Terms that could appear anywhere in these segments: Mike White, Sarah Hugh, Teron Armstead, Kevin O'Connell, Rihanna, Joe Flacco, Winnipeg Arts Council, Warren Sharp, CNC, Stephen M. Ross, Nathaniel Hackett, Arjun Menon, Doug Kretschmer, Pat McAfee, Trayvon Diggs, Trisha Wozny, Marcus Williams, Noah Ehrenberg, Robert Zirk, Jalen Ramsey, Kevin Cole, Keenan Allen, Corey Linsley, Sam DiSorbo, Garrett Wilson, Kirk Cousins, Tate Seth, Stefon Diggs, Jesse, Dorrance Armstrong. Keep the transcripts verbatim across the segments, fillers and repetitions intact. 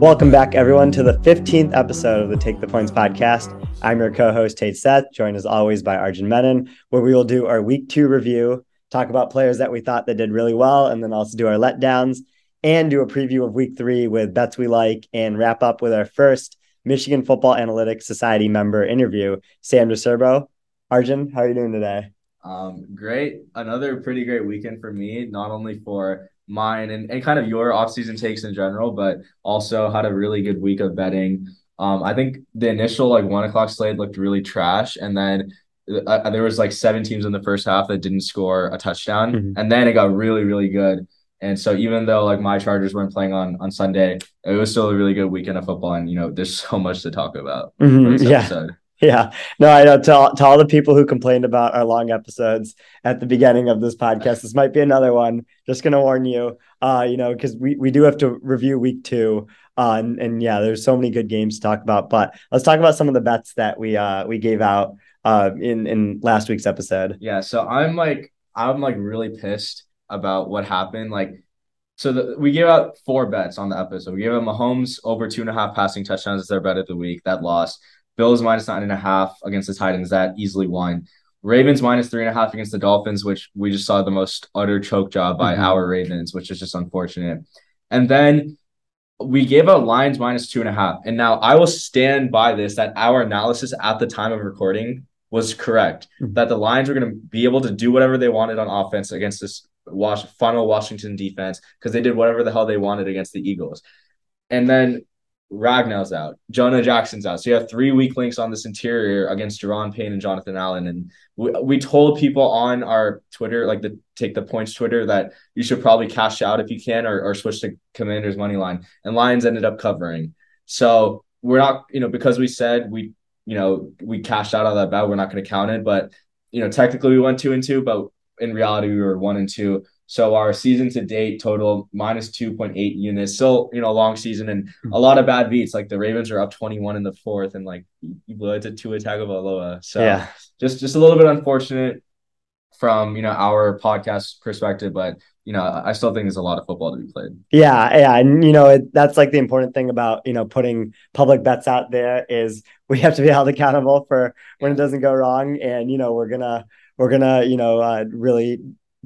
Welcome back, everyone, to the fifteenth episode of the Take the Points podcast. I'm your co-host, Tate Seth, joined as always by Arjun Menon, where we will do our week two review, talk about players that we thought that did really well, and then also do our letdowns, and do a preview of week three with bets we like, and wrap up with our first Michigan Football Analytics Society member interview, Sam DiSorbo. Arjun, how are you doing today? Um, great. Another pretty great weekend for me, not only for mine and, and kind of your offseason takes in general, but also had a really good week of betting. Um, I think the initial like one o'clock slate looked really trash. And then uh, there was like seven teams in the first half that didn't score a touchdown. Mm-hmm. And then it got really, really good. And so even though like my Chargers weren't playing on, on Sunday, it was still a really good weekend of football. And, you know, there's so much to talk about. Mm-hmm. Yeah. Episode. Yeah, no, I know. To all, to all the people who complained about our long episodes at the beginning of this podcast, this might be another one. Just going to warn you, uh, you know, because we, we do have to review week two. Uh, and, and yeah, there's so many good games to talk about. But let's talk about some of the bets that we uh, we gave out uh, in, in last week's episode. Yeah, so I'm like, I'm like really pissed about what happened. Like, so the, we gave out four bets on the episode. We gave out Mahomes over two and a half passing touchdowns as their bet of the week. That lost. Bills minus nine and a half against the Titans, that easily won. Ravens minus three and a half against the Dolphins, which we just saw the most utter choke job by mm-hmm. our Ravens, which is just unfortunate. And then we gave out Lions minus two and a half. And now I will stand by this, that our analysis at the time of recording was correct, mm-hmm. that the Lions were going to be able to do whatever they wanted on offense against this was- funnel Washington defense, because they did whatever the hell they wanted against the Eagles. And then Ragnall's out. Jonah Jackson's out. So you have three weak links on this interior against Jerron Payne and Jonathan Allen. And we, we told people on our Twitter, like the Take the Points Twitter, that you should probably cash out if you can or, or switch to Commanders money line. And Lions ended up covering. So we're not, you know, because we said we, you know, we cashed out on that bet, we're not going to count it. But, you know, technically we went two and two, but in reality we were one and two. So our season to date total minus two point eight units, still, you know, long season and a lot of bad beats. Like the Ravens are up twenty-one in the fourth and like you blew it to Tua Tagovailoa. So yeah. just, just a little bit unfortunate from, you know, our podcast perspective, but you know, I still think there's a lot of football to be played. Yeah. Yeah. And you know, it, that's like the important thing about, you know, putting public bets out there is we have to be held accountable for when it doesn't go wrong. And, you know, we're gonna, we're gonna, you know, uh, really,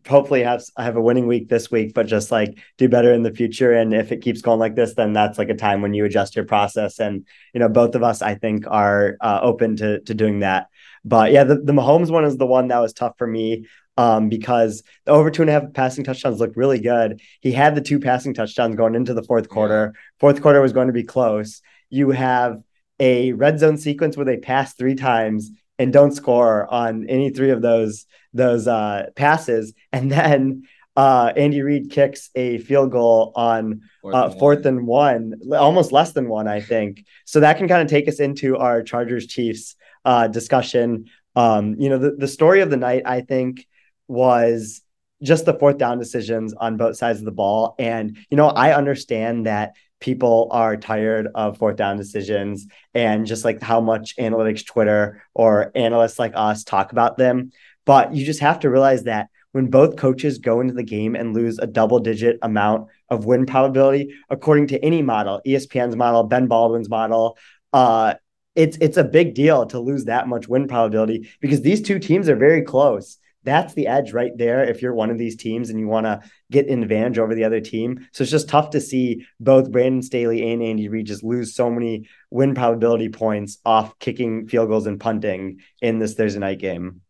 hopefully have have a winning week this week, but just like do better in the future. And if it keeps going like this, then that's like a time when you adjust your process. And, you know, both of us, I think, are uh, open to to doing that. But yeah, the, the Mahomes one is the one that was tough for me um, because the over two and a half passing touchdowns looked really good. He had the two passing touchdowns going into the fourth quarter. Fourth quarter was going to be close. You have a red zone sequence where they pass three times and don't score on any three of those those uh, passes. And then uh, Andy Reid kicks a field goal on fourth, uh, and, fourth one. and one, almost less than one, I think. So that can kind of take us into our Chargers-Chiefs uh, discussion. Um, you know, the, the story of the night, I think, was just the fourth down decisions on both sides of the ball. And, you know, I understand that people are tired of fourth down decisions and just like how much analytics Twitter or analysts like us talk about them. But you just have to realize that when both coaches go into the game and lose a double digit amount of win probability, according to any model, E S P N's model, Ben Baldwin's model, uh, it's, it's a big deal to lose that much win probability because these two teams are very close. That's the edge right there if you're one of these teams and you want to get an advantage over the other team. So it's just tough to see both Brandon Staley and Andy Reid just lose so many win probability points off kicking field goals and punting in this Thursday night game.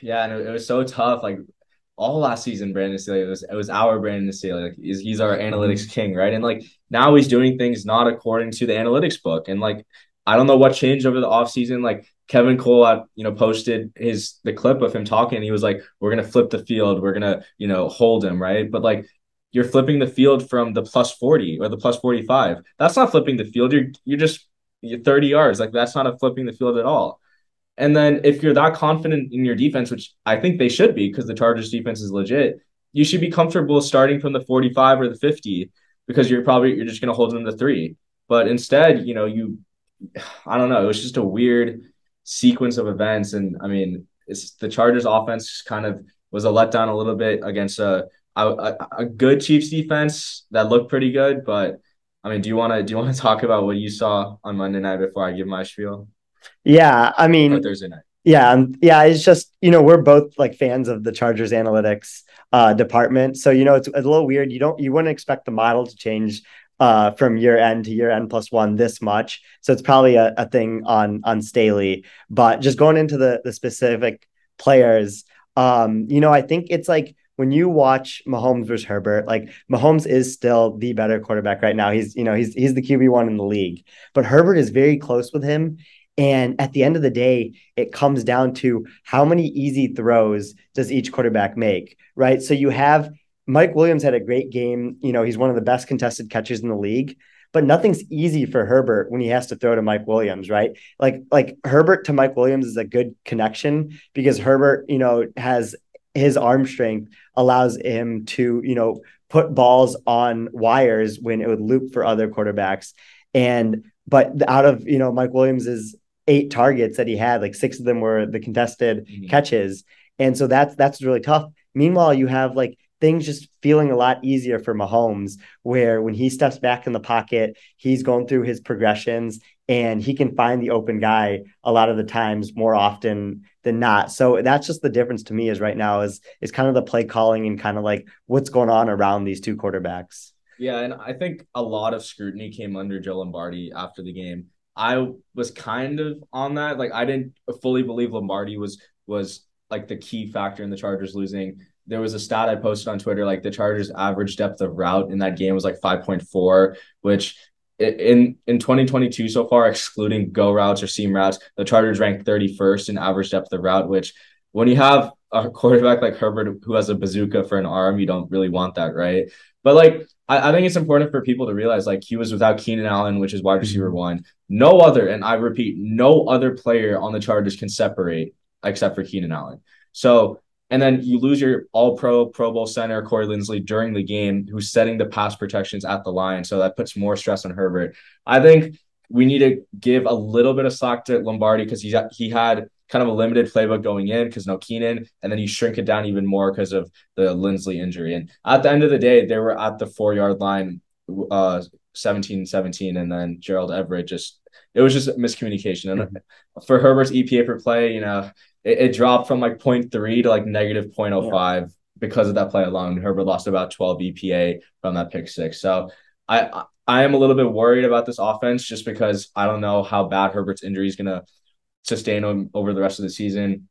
Yeah, and it was so tough. Like all last season, Brandon Staley, it was, it was our Brandon Staley. Like he's, he's our analytics king, right? And like now he's doing things not according to the analytics book. And like I don't know what changed over the offseason. Like Kevin Cole, you know, posted his the clip of him talking. And he was like, we're going to flip the field. We're going to, you know, hold him, right? But like you're flipping the field from the plus forty or the plus forty-five. That's not flipping the field. You're you're just you're thirty yards. Like that's not a flipping the field at all. And then if you're that confident in your defense, which I think they should be because the Chargers defense is legit, you should be comfortable starting from the forty-five or the fifty because you're probably you're just going to hold them to three. But instead, you know, you I don't know. It was just a weird sequence of events. And I mean, it's the Chargers offense kind of was a letdown a little bit against a, a, a, a good Chiefs defense that looked pretty good. But I mean, do you want to do you want to talk about what you saw on Monday night before I give my spiel? Yeah, I mean, or Thursday night. Yeah. Yeah. It's just, you know, we're both like fans of the Chargers analytics uh, department. So, you know, it's, it's a little weird. You don't, you wouldn't expect the model to change uh, from year end to year end plus one this much. So it's probably a, a thing on, on Staley, but just going into the, the specific players, um, you know, I think it's like, when you watch Mahomes versus Herbert, like Mahomes is still the better quarterback right now. He's, you know, he's, he's the Q B one in the league, but Herbert is very close with him. And at the end of the day, it comes down to how many easy throws does each quarterback make, right? So you have Mike Williams had a great game. You know, he's one of the best contested catchers in the league, but nothing's easy for Herbert when he has to throw to Mike Williams, right? Like, like Herbert to Mike Williams is a good connection because Herbert, you know, has his arm strength allows him to, you know, put balls on wires when it would loop for other quarterbacks. And, but out of, you know, Mike Williams's eight targets that he had, like six of them were the contested mm-hmm. catches. And so that's, that's really tough. Meanwhile, you have like things just feeling a lot easier for Mahomes, where when he steps back in the pocket, he's going through his progressions and he can find the open guy a lot of the times more often than not. So that's just the difference to me is right now is, is kind of the play calling and kind of like what's going on around these two quarterbacks. Yeah. And I think a lot of scrutiny came under Joe Lombardi after the game. I was kind of on that. Like, I didn't fully believe Lombardi was, was like the key factor in the Chargers losing. There was a stat I posted on Twitter, like the Chargers average depth of route in that game was like five point four, which in, in twenty twenty-two so far, excluding go routes or seam routes, the Chargers ranked thirty-first in average depth of route, which when you have a quarterback like Herbert who has a bazooka for an arm, you don't really want that, right? But like, I think it's important for people to realize, like, he was without Keenan Allen, which is wide receiver one. No other, and I repeat, no other player on the Chargers can separate except for Keenan Allen. So, and then you lose your all-pro, Pro Bowl center, Corey Linsley, during the game, who's setting the pass protections at the line, so that puts more stress on Herbert. I think we need to give a little bit of slack to Lombardi because he, he had kind of a limited playbook going in because no Keenan, and then you shrink it down even more because of the Linsley injury. And at the end of the day, they were at the four-yard line, uh, seventeen seventeen, and then Gerald Everett just – it was just miscommunication. And mm-hmm. for Herbert's E P A per play, you know, it, it dropped from like zero point three to like negative zero point zero five yeah. because of that play alone. Herbert lost about twelve E P A from that pick six. So I, I am a little bit worried about this offense just because I don't know how bad Herbert's injury is going to – sustain him over the rest of the season.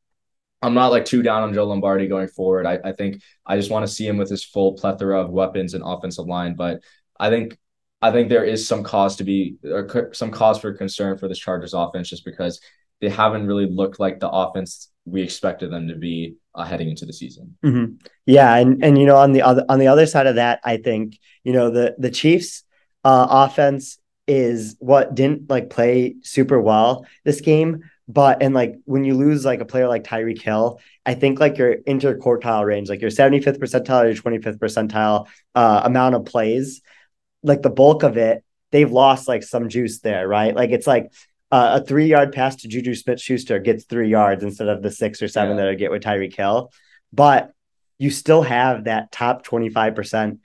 I'm not like too down on Joe Lombardi going forward. I, I think I just want to see him with his full plethora of weapons and offensive line. But I think I think there is some cause to be or some cause for concern for this Chargers offense just because they haven't really looked like the offense we expected them to be uh, heading into the season. Mm-hmm. Yeah, and and you know on the other on the other side of that, I think you know the the Chiefs uh, offense is what didn't like play super well this game. But, and like, when you lose like a player like Tyreek Hill, I think like your interquartile range, like your seventy-fifth percentile or your twenty-fifth percentile uh, amount of plays, like the bulk of it, they've lost like some juice there, right? Like it's like uh, a three yard pass to Juju Smith-Schuster gets three yards instead of the six or seven yeah. that I get with Tyreek Hill. But you still have that top twenty-five percent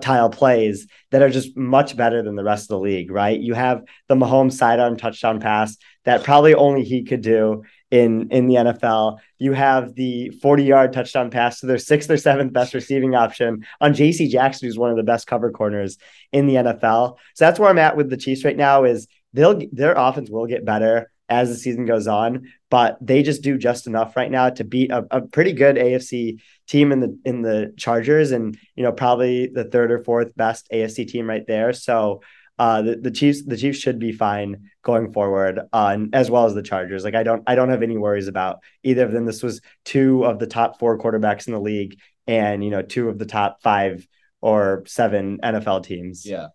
tile plays that are just much better than the rest of the league, right? You have the Mahomes sidearm touchdown pass that probably only he could do in, in the N F L. You have the forty-yard touchdown pass to their sixth or seventh best receiving option on J C Jackson, who's one of the best cover corners in the N F L. So that's where I'm at with the Chiefs right now is they'll their offense will get better as the season goes on, but they just do just enough right now to beat a, a pretty good A F C team in the, in the Chargers and, you know, probably the third or fourth best A F C team right there. So uh, the, the Chiefs, the Chiefs should be fine going forward uh, as well as the Chargers. Like I don't, I don't have any worries about either of them. This was two of the top four quarterbacks in the league and, you know, two of the top five or seven N F L teams. Yeah.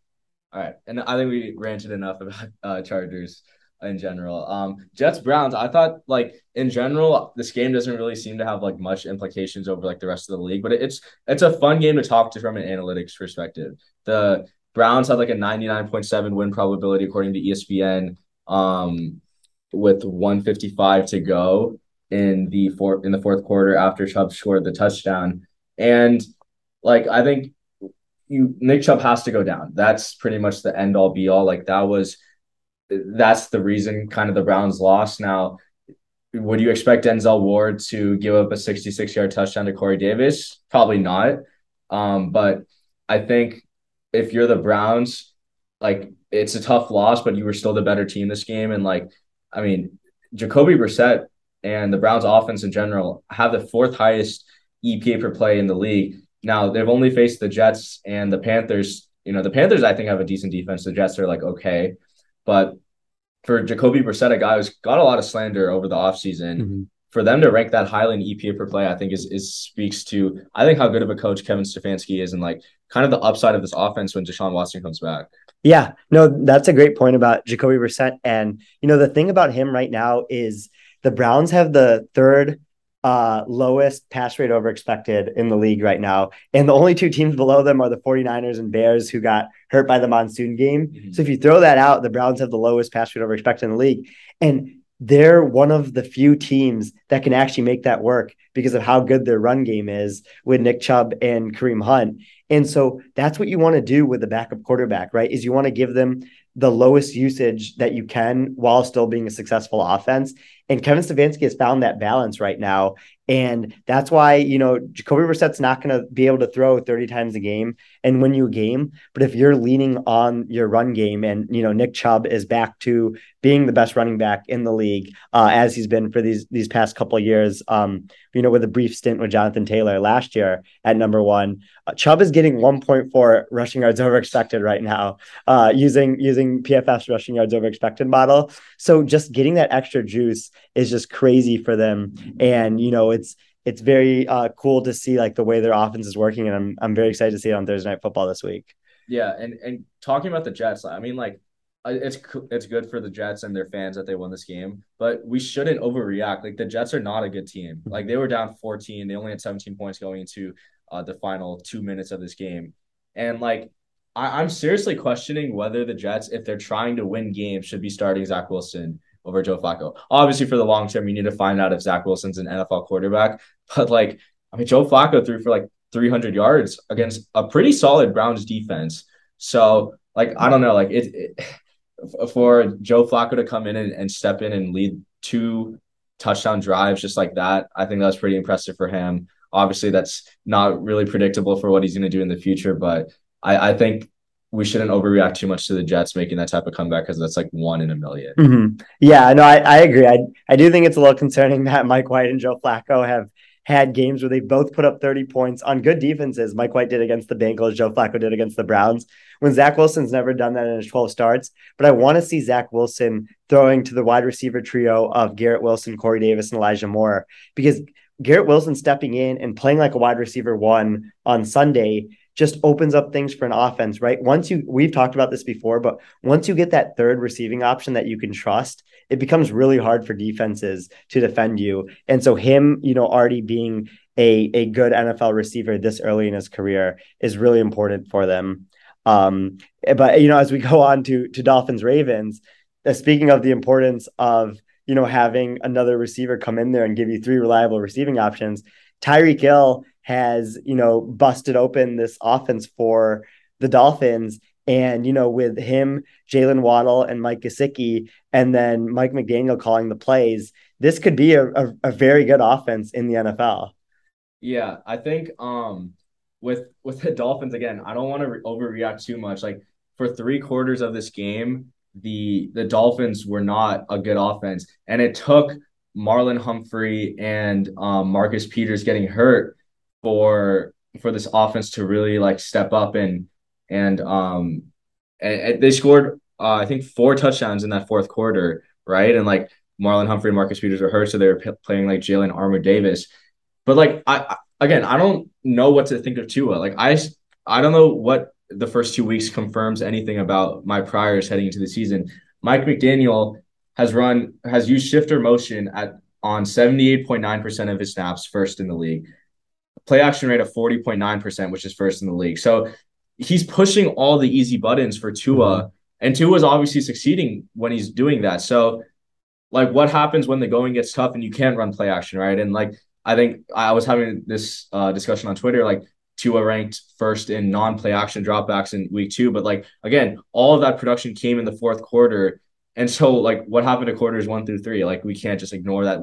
All right. And I think we ranted enough about uh, Chargers in general. Um, Jets Browns, I thought like in general, this game doesn't really seem to have like much implications over like the rest of the league, but it's, it's a fun game to talk to from an analytics perspective. The Browns had like a ninety-nine point seven win probability, according to E S P N, um, with one fifty-five to go in the fourth, in the fourth quarter after Chubb scored the touchdown. And like, I think you Nick Chubb has to go down. That's pretty much the end all be all. Like, that was, that's the reason kind of the Browns lost. Now, would you expect Denzel Ward to give up a sixty-six yard touchdown to Corey Davis? Probably not. Um, but I think if you're the Browns, like, it's a tough loss, but you were still the better team this game. And, like, I mean, Jacoby Brissett and the Browns offense in general have the fourth highest E P A per play in the league. Now, they've only faced the Jets and the Panthers. You know, the Panthers, I think, have a decent defense. The Jets are, like, okay. But for Jacoby Brissett, a guy who's got a lot of slander over the offseason, mm-hmm. for them to rank that highly in E P A per play, I think is is speaks to, I think, how good of a coach Kevin Stefanski is and, like, kind of the upside of this offense when Deshaun Watson comes back. Yeah, no, that's a great point about Jacoby Brissett. And, you know, the thing about him right now is the Browns have the third uh, lowest pass rate over expected in the league right now. And the only two teams below them are the forty-niners and Bears, who got hurt by the monsoon game. Mm-hmm. So if you throw that out, the Browns have the lowest pass rate over expected in the league. And they're one of the few teams that can actually make that work because of how good their run game is with Nick Chubb and Kareem Hunt. And so that's what you want to do with the backup quarterback, right? Is you want to give them the lowest usage that you can while still being a successful offense. And Kevin Stefanski has found that balance right now. And that's why, you know, Jacoby Brissett's not going to be able to throw thirty times a game and win you a game. But if you're leaning on your run game and, you know, Nick Chubb is back to being the best running back in the league, uh, as he's been for these, these past couple of years, um, you know, with a brief stint with Jonathan Taylor last year at number one, uh, Chubb is getting one point four rushing yards over expected right now, uh, using, using P F F's rushing yards over expected model. So just getting that extra juice is just crazy for them. And, you know, it's it's very uh, cool to see, like, the way their offense is working, and I'm I'm very excited to see it on Thursday Night Football this week. Yeah, and and talking about the Jets, I mean, like, it's it's good for the Jets and their fans that they won this game, but we shouldn't overreact. Like, the Jets are not a good team. Like, they were down fourteen. They only had seventeen points going into uh, the final two minutes of this game. And, like, I, I'm seriously questioning whether the Jets, if they're trying to win games, should be starting Zach Wilson over Joe Flacco. Obviously, for the long term, you need to find out if Zach Wilson's an N F L quarterback. But, like, I mean, Joe Flacco threw for, like, three hundred yards against a pretty solid Browns defense. So, like, I don't know, like, it, it for Joe Flacco to come in and, and step in and lead two touchdown drives just like that, I think that was pretty impressive for him. Obviously, that's not really predictable for what he's going to do in the future, but I, I think we shouldn't overreact too much to the Jets making that type of comeback, because that's like one in a million. Mm-hmm. Yeah, no, I, I agree. I I do think it's a little concerning that Mike White and Joe Flacco have had games where they both put up thirty points on good defenses. Mike White did against the Bengals, Joe Flacco did against the Browns, when Zach Wilson's never done that in his twelve starts. But I want to see Zach Wilson throwing to the wide receiver trio of Garrett Wilson, Corey Davis, and Elijah Moore, because Garrett Wilson stepping in and playing like a wide receiver one on Sunday just opens up things for an offense, right? Once you, we've talked about this before, but once you get that third receiving option that you can trust, it becomes really hard for defenses to defend you. And so him, you know, already being a, a good N F L receiver this early in his career is really important for them. Um, but, you know, as we go on to, to Dolphins Ravens, uh, speaking of the importance of, you know, having another receiver come in there and give you three reliable receiving options, Tyreek Hill has, you know, busted open this offense for the Dolphins. And, you know, with him, Jaylen Waddle and Mike Gesicki, and then Mike McDaniel calling the plays, this could be a, a, a very good offense in the N F L. Yeah, I think um, with with the Dolphins, again, I don't want to re- overreact too much. Like, for three quarters of this game, the the Dolphins were not a good offense. And it took Marlon Humphrey and um, Marcus Peters getting hurt for for this offense to really, like, step up and and um and, and they scored uh, I think four touchdowns in that fourth quarter, right? And, like, Marlon Humphrey and Marcus Peters were hurt, so they were p- playing like Jalen Armour Davis. But, like, I, I again I don't know what to think of Tua. Like, I I don't know what the first two weeks confirms anything about my priors heading into the season. Mike McDaniel has run has used shifter motion at on seventy-eight point nine percent of his snaps, first in the league. Play action rate of forty point nine percent, which is first in the league. So he's pushing all the easy buttons for Tua, mm-hmm. and Tua's obviously succeeding when he's doing that. So, like, what happens when the going gets tough and you can't run play action, right? And, like, I think I was having this uh, discussion on Twitter, like, Tua ranked first in non-play action dropbacks in week two. But, like, again, all of that production came in the fourth quarter. And so, like, what happened to quarters one through three? Like, we can't just ignore that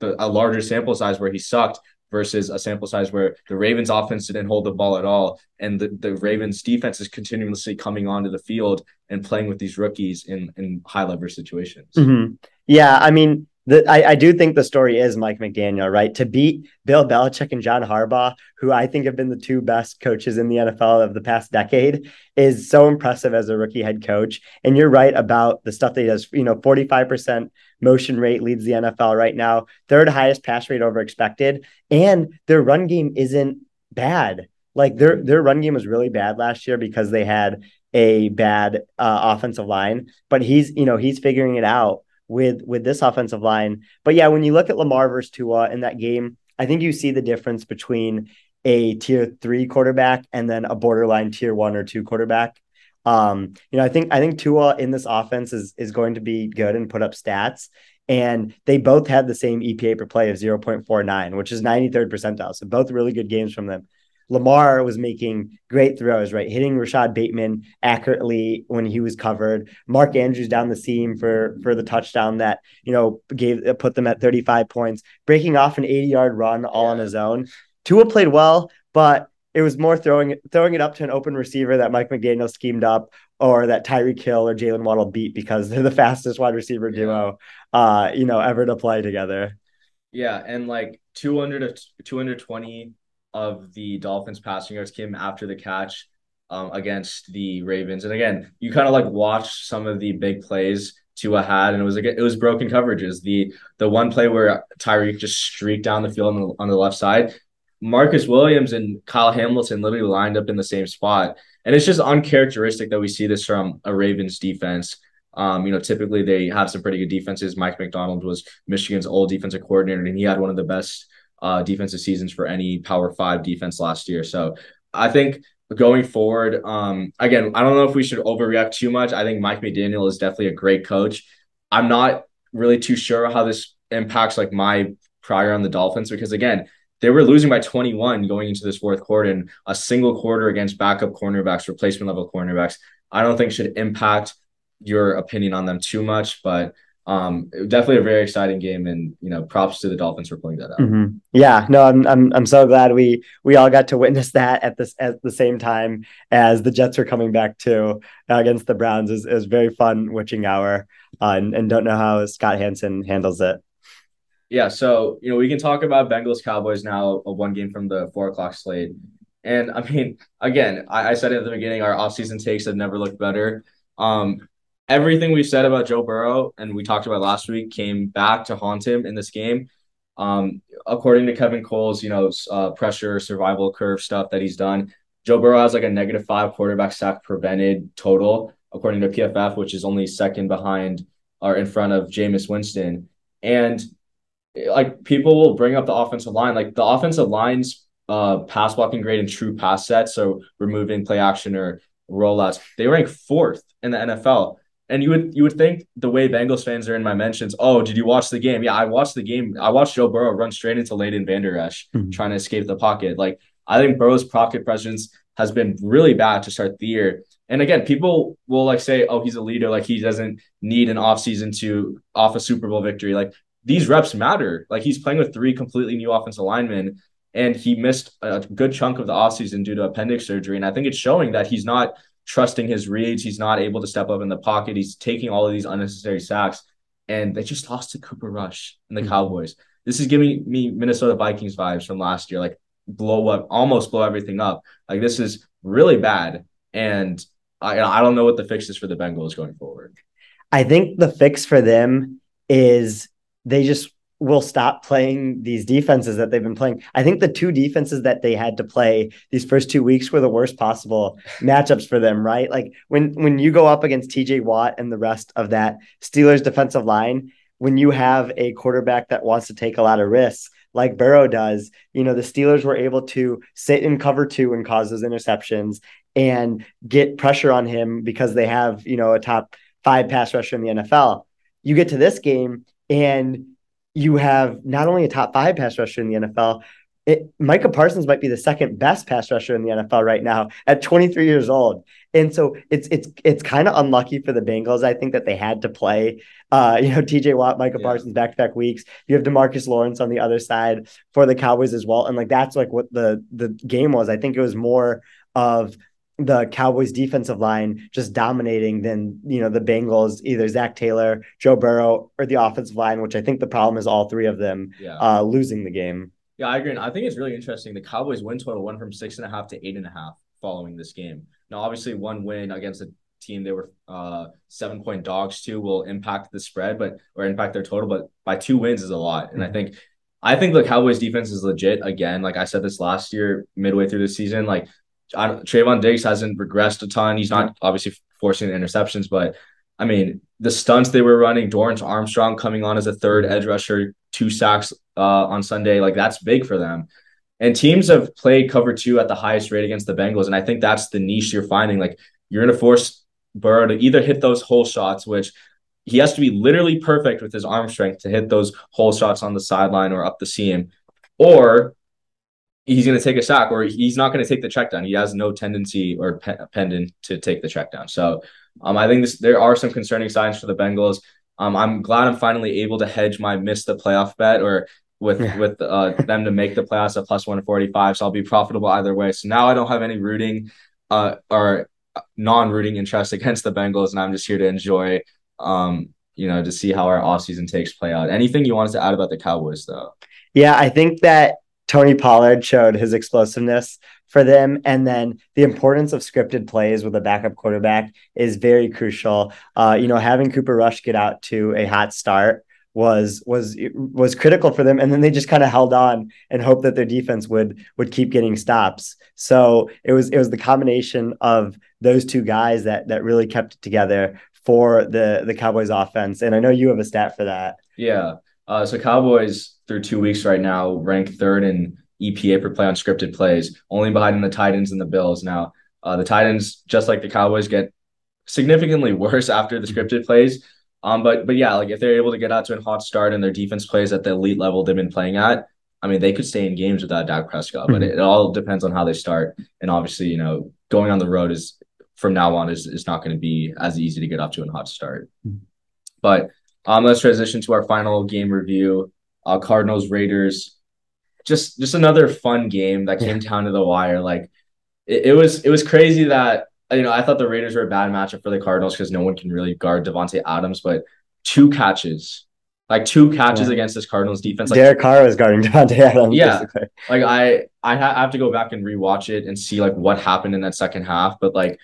the, a larger sample size where he sucked versus a sample size where the Ravens offense didn't hold the ball at all. And the, the Ravens defense is continuously coming onto the field and playing with these rookies in, in high leverage situations. Mm-hmm. Yeah. I mean, the, I, I do think the story is Mike McDaniel, right? To beat Bill Belichick and John Harbaugh, who I think have been the two best coaches in the N F L of the past decade, is so impressive as a rookie head coach. And you're right about the stuff that he does. You know, forty-five percent motion rate leads the N F L right now, third highest pass rate over expected. And their run game isn't bad. Like their, their run game was really bad last year because they had a bad uh, offensive line, but he's, you know, he's figuring it out with with this offensive line. But yeah, when you look at Lamar versus Tua in that game, I think you see the difference between a tier three quarterback and then a borderline tier one or two quarterback. Um, you know, I think I think Tua in this offense is is going to be good and put up stats. And they both had the same E P A per play of zero point four nine, which is ninety-third percentile. So both really good games from them. Lamar was making great throws, right? Hitting Rashad Bateman accurately when he was covered. Mark Andrews down the seam for, for the touchdown that, you know, gave put them at thirty-five points, breaking off an eighty-yard run all on his own. Tua played well, but it was more throwing throwing it up to an open receiver that Mike McDaniel schemed up, or that Tyreek Hill or Jaylen Waddle beat because they're the fastest wide receiver duo, uh, you know, ever to play together. Yeah, and like two hundred to two hundred twenty of the Dolphins passing yards came after the catch um, against the Ravens. And again, you kind of like watched some of the big plays Tua had, and it was like, it was broken coverages. The the one play where Tyreek just streaked down the field on the, on the left side, Marcus Williams and Kyle Hamilton literally lined up in the same spot. And it's just uncharacteristic that we see this from a Ravens defense. Um, you know, typically they have some pretty good defenses. Mike McDonald was Michigan's old defensive coordinator, and he had one of the best Uh, defensive seasons for any Power Five defense last year. So I think going forward, um, again, I don't know if we should overreact too much. I think Mike McDaniel is definitely a great coach. I'm not really too sure how this impacts like my prior on the Dolphins, because again, they were losing by twenty-one going into this fourth quarter, and a single quarter against backup cornerbacks, replacement level cornerbacks, I don't think should impact your opinion on them too much, but Um, definitely a very exciting game, and you know, props to the Dolphins for pulling that out. Mm-hmm. Yeah, no, I'm I'm I'm so glad we we all got to witness that at this at the same time as the Jets were coming back too uh, against the Browns. Is is very fun witching hour, uh, and and don't know how Scott Hansen handles it. Yeah, so you know, we can talk about Bengals Cowboys now, a one game from the four o'clock slate, and I mean, again, I, I said at the beginning, our offseason takes have never looked better. Um. Everything we've said about Joe Burrow and we talked about last week came back to haunt him in this game. Um, according to Kevin Cole's, you know, uh, pressure, survival curve stuff that he's done, Joe Burrow has like a negative five quarterback sack prevented total, according to P F F, which is only second behind or in front of Jameis Winston. And like people will bring up the offensive line, like the offensive line's uh, pass blocking grade in true pass sets, so removing play action or rollouts, they rank fourth in the N F L. And you would you would think the way Bengals fans are in my mentions, oh, did you watch the game? Yeah, I watched the game. I watched Joe Burrow run straight into Leighton Vander Esch, mm-hmm. trying to escape the pocket. Like, I think Burrow's pocket presence has been really bad to start the year. And again, people will like say, oh, he's a leader. Like, he doesn't need an offseason to off a Super Bowl victory. Like, these reps matter. Like, he's playing with three completely new offensive linemen, and he missed a good chunk of the offseason due to appendix surgery. And I think it's showing that he's not – trusting his reads. He's not able to step up in the pocket. He's taking all of these unnecessary sacks, and they just lost to Cooper Rush and the mm-hmm. Cowboys. This is giving me Minnesota Vikings vibes from last year, like blow up, almost blow everything up. Like, this is really bad, and I, I don't know what the fix is for the Bengals going forward. I think the fix for them is they just will stop playing these defenses that they've been playing. I think the two defenses that they had to play these first two weeks were the worst possible matchups for them, right? Like when, when you go up against T J Watt and the rest of that Steelers defensive line, when you have a quarterback that wants to take a lot of risks, like Burrow does, you know, the Steelers were able to sit in cover two and cause those interceptions and get pressure on him because they have, you know, a top five pass rusher in the N F L. You get to this game and you have not only a top five pass rusher in the N F L, It, Micah Parsons might be the second best pass rusher in the N F L right now at twenty-three years old. And so it's it's it's kind of unlucky for the Bengals, I think, that they had to play, uh, you know, T J Watt, Micah yeah. Parsons back-to-back weeks. You have DeMarcus Lawrence on the other side for the Cowboys as well. And, like, that's, like, what the, the game was. I think it was more of the Cowboys defensive line just dominating than, you know, the Bengals, either Zach Taylor, Joe Burrow, or the offensive line, which I think the problem is all three of them yeah. uh, losing the game. Yeah, I agree. And I think it's really interesting. The Cowboys win total went from six and a half to eight and a half following this game. Now, obviously, one win against a team they were uh, seven point dogs to will impact the spread, but or impact their total. But by two wins is a lot. And I think, I think the Cowboys defense is legit again. Like I said this last year, midway through the season, like I don't, Trayvon Diggs hasn't regressed a ton. He's not obviously forcing the interceptions, but I mean, the stunts they were running, Dorrance Armstrong coming on as a third edge rusher, two sacks uh, on Sunday, like that's big for them. And teams have played cover two at the highest rate against the Bengals, and I think that's the niche you're finding. Like you're going to force Burrow to either hit those hole shots, which he has to be literally perfect with his arm strength to hit those hole shots on the sideline or up the seam, or he's going to take a sack, or he's not going to take the check down. He has no tendency or pe- pendant to take the check down. So um, I think this, there are some concerning signs for the Bengals. Um, I'm glad I'm finally able to hedge my miss the playoff bet or with yeah. with uh, them to make the playoffs at plus one forty-five. So I'll be profitable either way. So now I don't have any rooting uh, or non-rooting interest against the Bengals. And I'm just here to enjoy, um, you know, to see how our offseason takes play out. Anything you wanted to add about the Cowboys, though? Yeah, I think that Tony Pollard showed his explosiveness for them. And then the importance of scripted plays with a backup quarterback is very crucial. Uh, you know, having Cooper Rush get out to a hot start was, was, was critical for them. And then they just kind of held on and hoped that their defense would, would keep getting stops. So it was, it was the combination of those two guys that, that really kept it together for the, the Cowboys offense. And I know you have a stat for that. Yeah. Uh, so Cowboys through two weeks right now ranked third in E P A per play on scripted plays, only behind the Titans and the Bills. Now uh, the Titans, just like the Cowboys, get significantly worse after the scripted plays. Um, but but yeah, like if they're able to get out to a hot start and their defense plays at the elite level they've been playing at, I mean they could stay in games without Dak Prescott. But it, it all depends on how they start. And obviously, you know, going on the road is from now on is is not going to be as easy to get up to a hot start. But Um, let's transition to our final game review. Uh, Cardinals Raiders, just just another fun game that came yeah. down to the wire. Like it, it was it was crazy that you know I thought the Raiders were a bad matchup for the Cardinals because no one can really guard Devontae Adams, but two catches, like two catches yeah. against this Cardinals defense. Like, Derek Carr was guarding Devontae Adams. Yeah, basically. like I I, ha- I have to go back and rewatch it and see like what happened in that second half, but like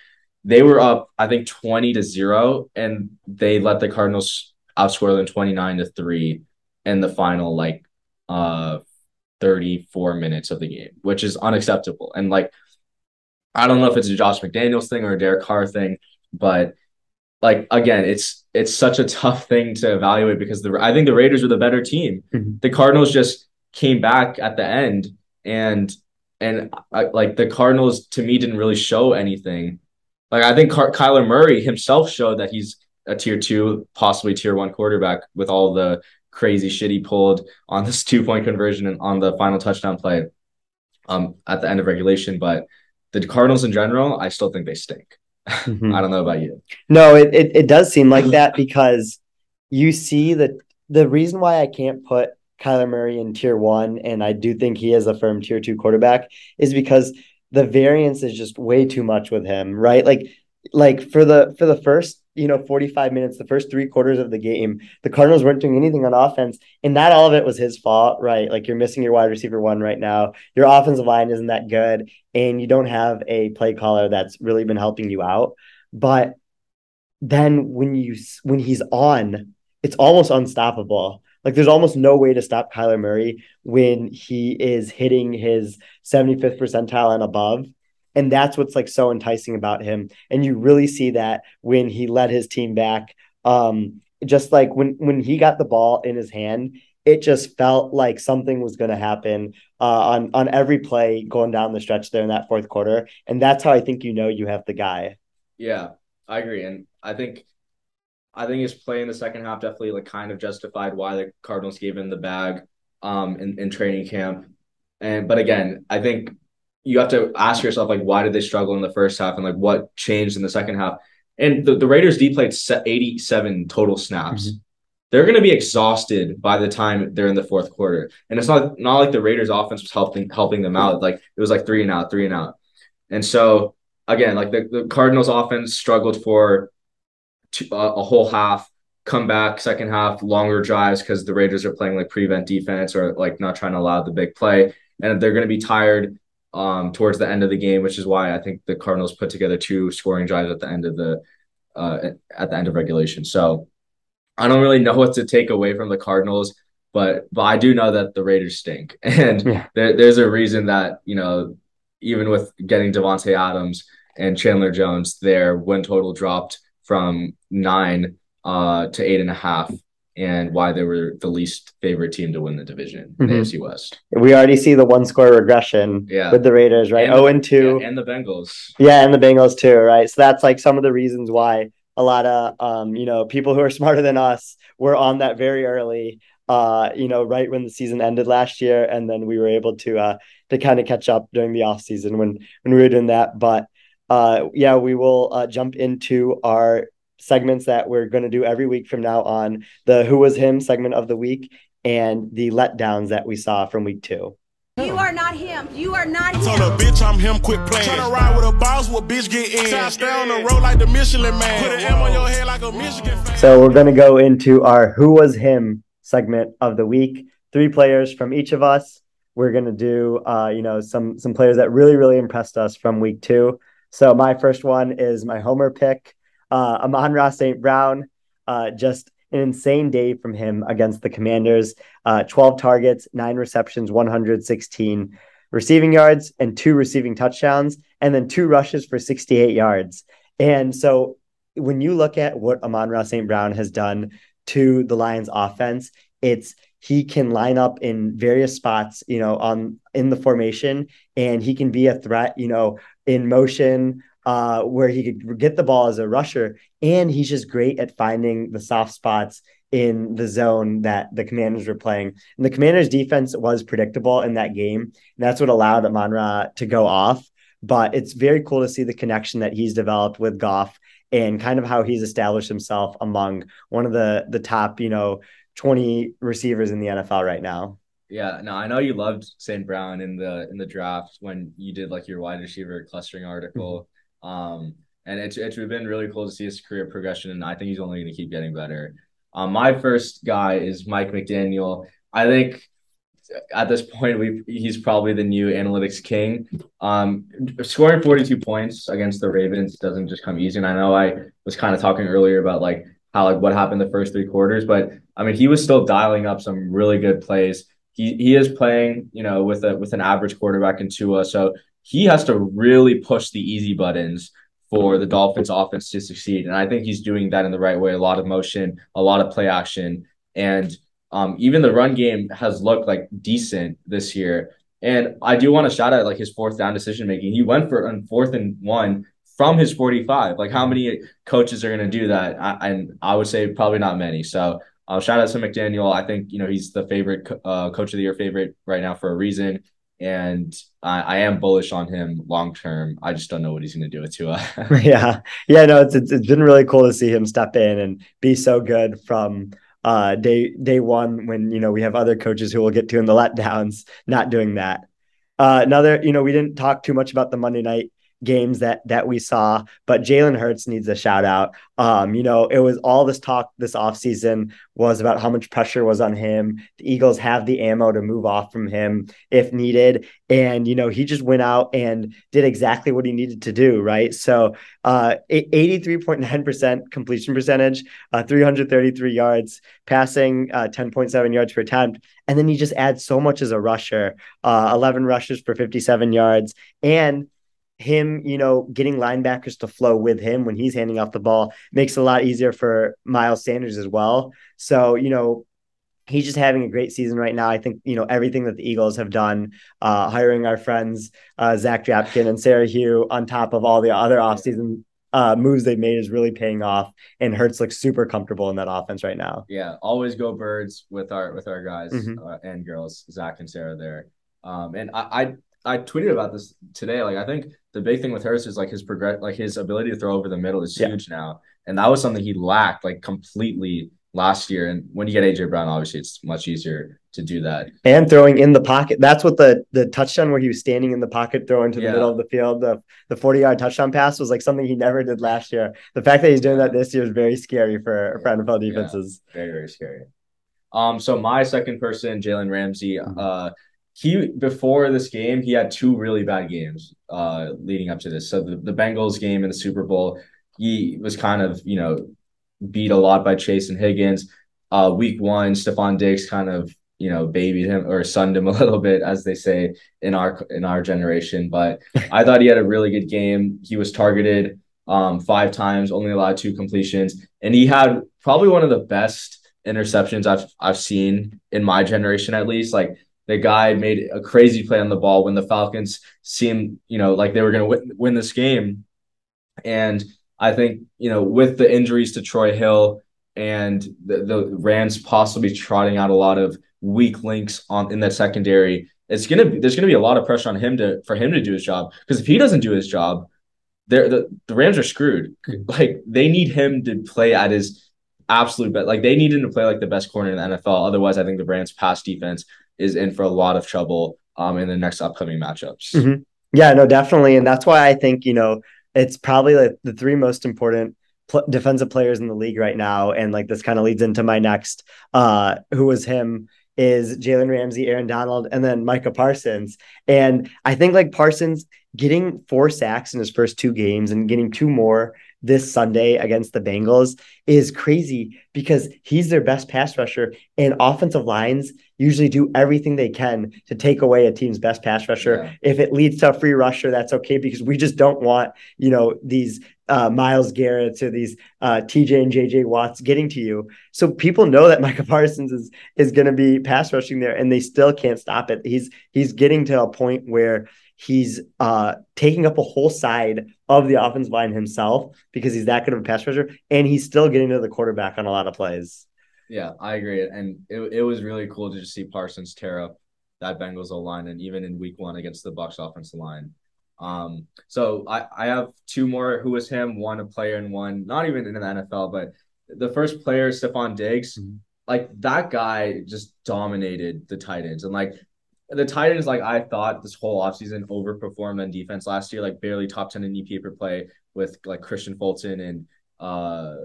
they were up I think twenty to zero and they let the Cardinals outscored them twenty-nine to three in the final like uh thirty-four minutes of the game, which is unacceptable. And like I don't know if it's a Josh McDaniels thing or a Derek Carr thing, but like again, it's it's such a tough thing to evaluate because the I think the Raiders were the better team. Mm-hmm. The Cardinals just came back at the end, and and I, like the Cardinals to me didn't really show anything. Like I think Car- Kyler Murray himself showed that he's a tier two, possibly tier one quarterback with all the crazy shit he pulled on this two point conversion and on the final touchdown play um, at the end of regulation. But the Cardinals in general, I still think they stink. Mm-hmm. I don't know about you. No, it, it, it does seem like that because you see that the reason why I can't put Kyler Murray in tier one, and I do think he is a firm tier two quarterback, is because the variance is just way too much with him, right? Like, like for the, for the first, you know, forty-five minutes, the first three quarters of the game, the Cardinals weren't doing anything on offense, and not all of it was his fault, right? Like you're missing your wide receiver one right now. Your offensive line isn't that good, and you don't have a play caller that's really been helping you out. But then when you, when he's on, it's almost unstoppable. Like there's almost no way to stop Kyler Murray when he is hitting his seventy-fifth percentile and above. And that's what's like so enticing about him. And you really see that when he led his team back. Um, just like when, when he got the ball in his hand, it just felt like something was going to happen uh, on, on every play going down the stretch there in that fourth quarter. And that's how I think, you know, you have the guy. Yeah, I agree. And I think, I think his play in the second half definitely like kind of justified why the Cardinals gave him the bag um, in, in training camp. And but again, I think you have to ask yourself, like, why did they struggle in the first half, and like what changed in the second half? And the, the Raiders D played eighty-seven total snaps. Mm-hmm. They're going to be exhausted by the time they're in the fourth quarter. And it's not not like the Raiders offense was helping helping them out. Like, it was like three and out, three and out. And so again, like the, the Cardinals offense struggled for two, uh, a whole half, come back second half, longer drives, because the Raiders are playing like prevent defense, or like not trying to allow the big play. And they're going to be tired um, towards the end of the game, which is why I think the Cardinals put together two scoring drives at the end of the uh, at the end of regulation. So I don't really know what to take away from the Cardinals, but but I do know that the Raiders stink. And yeah. there, there's a reason that, you know, even with getting Devontae Adams and Chandler Jones, their win total dropped from nine uh, to eight and a half, and why they were the least favorite team to win the division in mm-hmm. the A F C West. We already see the one-score regression yeah. with the Raiders, right? oh and two. Yeah, and the Bengals. Yeah, and the Bengals too, right? So that's like some of the reasons why a lot of, um, you know, people who are smarter than us were on that very early, uh, you know, right when the season ended last year. And then we were able to, uh, to kind of catch up during the off season when, when we were doing that. But uh, yeah, we will uh, jump into our segments that we're going to do every week from now on, the Who Was Him segment of the week and the letdowns that we saw from week two. You are not him. You are not him. So the bitch, I'm him. Quit playing. Trying to ride with a boss, what bitch get in. Stop down the road like the Michelin man. Put an M on your head like a Michigan fan. So we're gonna go into our Who Was Him segment of the week. Three players from each of us. We're gonna do, uh, you know, some some players that really really impressed us from week two. So my first one is my homer pick, uh, Amon-Ra Saint Brown. Uh, just. An insane day from him against the Commanders. Uh, twelve targets, nine receptions, one hundred sixteen receiving yards, and two receiving touchdowns, and then two rushes for sixty-eight yards. And so when you look at what Amon-Ra Saint Brown has done to the Lions offense, it's he can line up in various spots, you know, on in the formation, and he can be a threat, you know, in motion, Uh, where he could get the ball as a rusher, and he's just great at finding the soft spots in the zone that the Commanders were playing. And the Commanders' defense was predictable in that game, and that's what allowed Amon-Ra to go off. But it's very cool to see the connection that he's developed with Goff and kind of how he's established himself among one of the the top, you know, twenty receivers in the N F L right now. Yeah, no, I know you loved Saint Brown in the in the draft when you did like your wide receiver clustering article. Mm-hmm. Um, and it's it's been really cool to see his career progression, and I think he's only going to keep getting better. Um, my first guy is Mike McDaniel. I think at this point we he's probably the new analytics king. Um, scoring forty-two points against the Ravens doesn't just come easy, and I know I was kind of talking earlier about like how like what happened the first three quarters, but I mean he was still dialing up some really good plays. He he is playing, you know, with a with an average quarterback in Tua, so he has to really push the easy buttons for the Dolphins offense to succeed. And I think he's doing that in the right way. A lot of motion, a lot of play action. And um, even the run game has looked like decent this year. And I do want to shout out like his fourth down decision-making. He went for a fourth and one from his forty-five. Like how many coaches are going to do that? I, and I would say probably not many. So uh, shout out to McDaniel. I think, you know, he's the favorite uh, coach of the year favorite right now for a reason. And I, I am bullish on him long term. I just don't know what he's going to do with Tua. yeah, yeah, no, it's, it's it's been really cool to see him step in and be so good from uh, day day one. When you know we have other coaches who we'll get to in the letdowns not doing that. Uh, another, you know, we didn't talk too much about the Monday night games that that we saw, but Jalen Hurts needs a shout out. Um, you know, it was all this talk this offseason was about how much pressure was on him. The Eagles have the ammo to move off from him if needed. And, you know, he just went out and did exactly what he needed to do, right? So uh, eighty-three point nine percent completion percentage, uh, three hundred thirty-three yards passing, uh, ten point seven yards per attempt. And then he just adds so much as a rusher, uh, eleven rushes for fifty-seven yards. And him, you know, getting linebackers to flow with him when he's handing off the ball makes it a lot easier for Miles Sanders as well. So, you know, he's just having a great season right now. I think, you know, everything that the Eagles have done, uh, hiring our friends, uh, Zach Drapkin and Sarah Hugh, on top of all the other offseason uh, moves they've made, is really paying off. And Hurts looks super comfortable in that offense right now. Yeah. Always go Birds with our, with our guys mm-hmm. uh, and girls, Zach and Sarah there. Um, and I, I I tweeted about this today. Like, I think the big thing with Hurts is like his progress, like his ability to throw over the middle is huge yeah. now, and that was something he lacked like completely last year. And when you get A J Brown, obviously it's much easier to do that. And throwing in the pocket, that's what the the touchdown where he was standing in the pocket, throwing to the yeah. middle of the field, the the forty yard touchdown pass was like something he never did last year. The fact that he's doing that this year is very scary for, for N F L defenses. Yeah. Very, very scary. Um, so my second person, Jalen Ramsey. Mm-hmm. Uh, he before this game, he had two really bad games uh leading up to this. So the, the Bengals game in the Super Bowl, he was kind of, you know, beat a lot by Chase and Higgins. Uh, week one, Stefon Diggs kind of, you know, babied him or sunned him a little bit, as they say in our in our generation. But I thought he had a really good game. He was targeted um, five times, only allowed two completions, and he had probably one of the best interceptions I've I've seen in my generation, at least. Like, the guy made a crazy play on the ball when the Falcons seemed, you know, like they were going to win, win this game, and I think, you know, with the injuries to Troy Hill and the, the Rams possibly trotting out a lot of weak links on in that secondary, it's gonna be, there's gonna be a lot of pressure on him to for him to do his job, because if he doesn't do his job, the the Rams are screwed. Like, they need him to play at his absolute best. Like, they need him to play like the best corner in the N F L. Otherwise, I think the Rams' pass defense is in for a lot of trouble um, in the next upcoming matchups. Mm-hmm. Yeah, no, definitely, and that's why I think, you know, it's probably like the three most important pl- defensive players in the league right now. And like, this kind of leads into my next, uh, who was him is Jalen Ramsey, Aaron Donald, and then Micah Parsons. And I think like Parsons getting four sacks in his first two games and getting two more this Sunday against the Bengals is crazy, because he's their best pass rusher, and offensive lines usually do everything they can to take away a team's best pass rusher. Yeah. If it leads to a free rusher, that's okay, because we just don't want, you know, these uh, Myles Garrett's or these uh, T J and J J Watts getting to you. So people know that Micah Parsons is is going to be pass rushing there, and they still can't stop it. He's he's getting to a point where he's uh, taking up a whole side of the offensive line himself, because he's that good of a pass rusher, and he's still getting to the quarterback on a lot of plays. Yeah, I agree. And it it was really cool to just see Parsons tear up that Bengals O-line, and even in week one against the Bucs offensive line. Um, so I, I have two more who was him, one a player and one not even in the N F L, but the first player, Stephon Diggs, mm-hmm. like that guy just dominated the tight ends. And like the tight ends, like I thought this whole offseason overperformed on defense last year, like barely top ten in E P A per play with like Christian Fulton and uh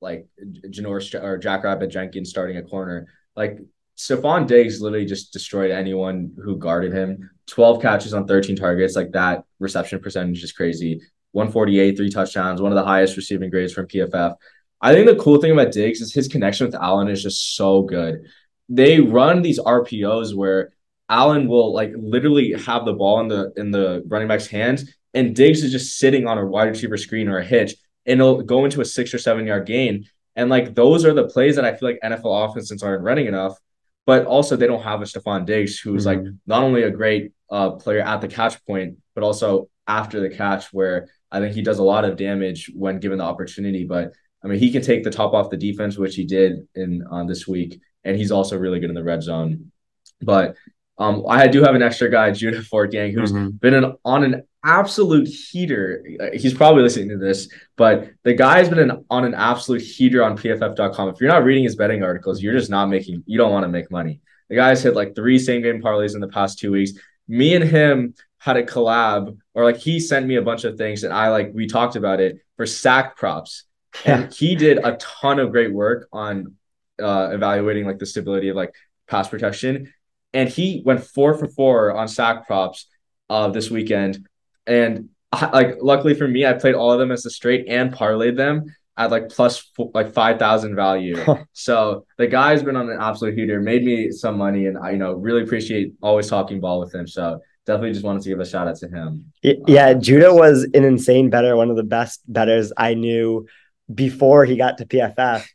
like Janoris or Jackrabbit Jenkins starting a corner. Like Stephon Diggs literally just destroyed anyone who guarded him. twelve catches on thirteen targets. Like that reception percentage is crazy. one forty-eight, three touchdowns, one of the highest receiving grades from P F F. I think the cool thing about Diggs is his connection with Allen is just so good. They run these R P Os where Allen will like literally have the ball in the in the running back's hands, and Diggs is just sitting on a wide receiver screen or a hitch, and it'll go into a six or seven yard gain. And like, those are the plays that I feel like N F L offenses aren't running enough, but also they don't have a Stephon Diggs, who's mm-hmm. like not only a great uh, player at the catch point, but also after the catch, where I think he does a lot of damage when given the opportunity. But I mean, he can take the top off the defense, which he did in on this week. And he's also really good in the red zone. But Um, I do have an extra guy, Judah Fortgang, who's mm-hmm. been an, on an absolute heater. He's probably listening to this, but the guy's been an, on an absolute heater on P F F dot com. If you're not reading his betting articles, you're just not making – you don't want to make money. The guy's hit like three same-game parlays in the past two weeks. Me and him had a collab, or like he sent me a bunch of things, and I like – we talked about it for sack props. And he did a ton of great work on uh, evaluating like the stability of like pass protection. And he went four for four on sack props uh, this weekend. And I, like, luckily for me, I played all of them as a straight and parlayed them at like plus f- like five thousand value. So the guy's been on an absolute heater, made me some money, and I, you know, really appreciate always talking ball with him. So definitely just wanted to give a shout out to him. Yeah. Um, Judah was an insane bettor, one of the best bettors I knew before he got to P F F.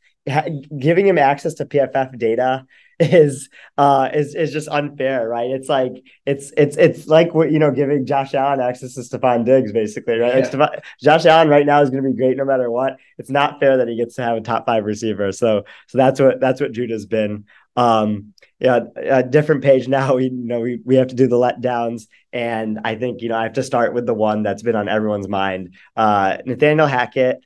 Giving him access to P F F data is uh is is just unfair, right? It's like it's it's it's like what, you know, giving Josh Allen access to Stephon Diggs, basically, right? Yeah. Like Stephon, Josh Allen right now is going to be great no matter what. It's not fair that he gets to have a top five receiver. So so that's what that's what Judah's been um, yeah, a different page now. We, you know, we, we have to do the letdowns. And I think, you know, I have to start with the one that's been on everyone's mind. Uh, Nathaniel Hackett.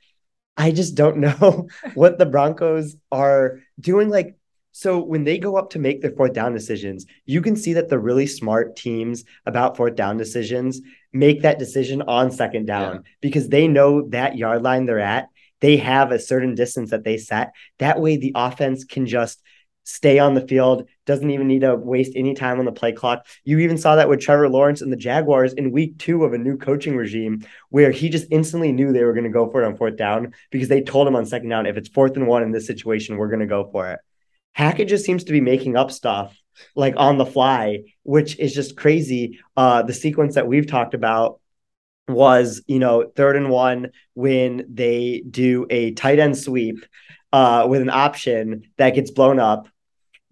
I just don't know what the Broncos are doing. Like, so when they go up to make their fourth down decisions, you can see that the really smart teams about fourth down decisions make that decision on second down, yeah, because they know that yard line they're at. They have a certain distance that they set. That way the offense can just stay on the field, doesn't even need to waste any time on the play clock. You even saw that with Trevor Lawrence and the Jaguars in week two of a new coaching regime, where he just instantly knew they were going to go for it on fourth down because they told him on second down, if it's fourth and one in this situation, we're going to go for it. Hackett just seems to be making up stuff like on the fly, which is just crazy. Uh, the sequence that we've talked about was, you know, third and one when they do a tight end sweep uh, with an option that gets blown up.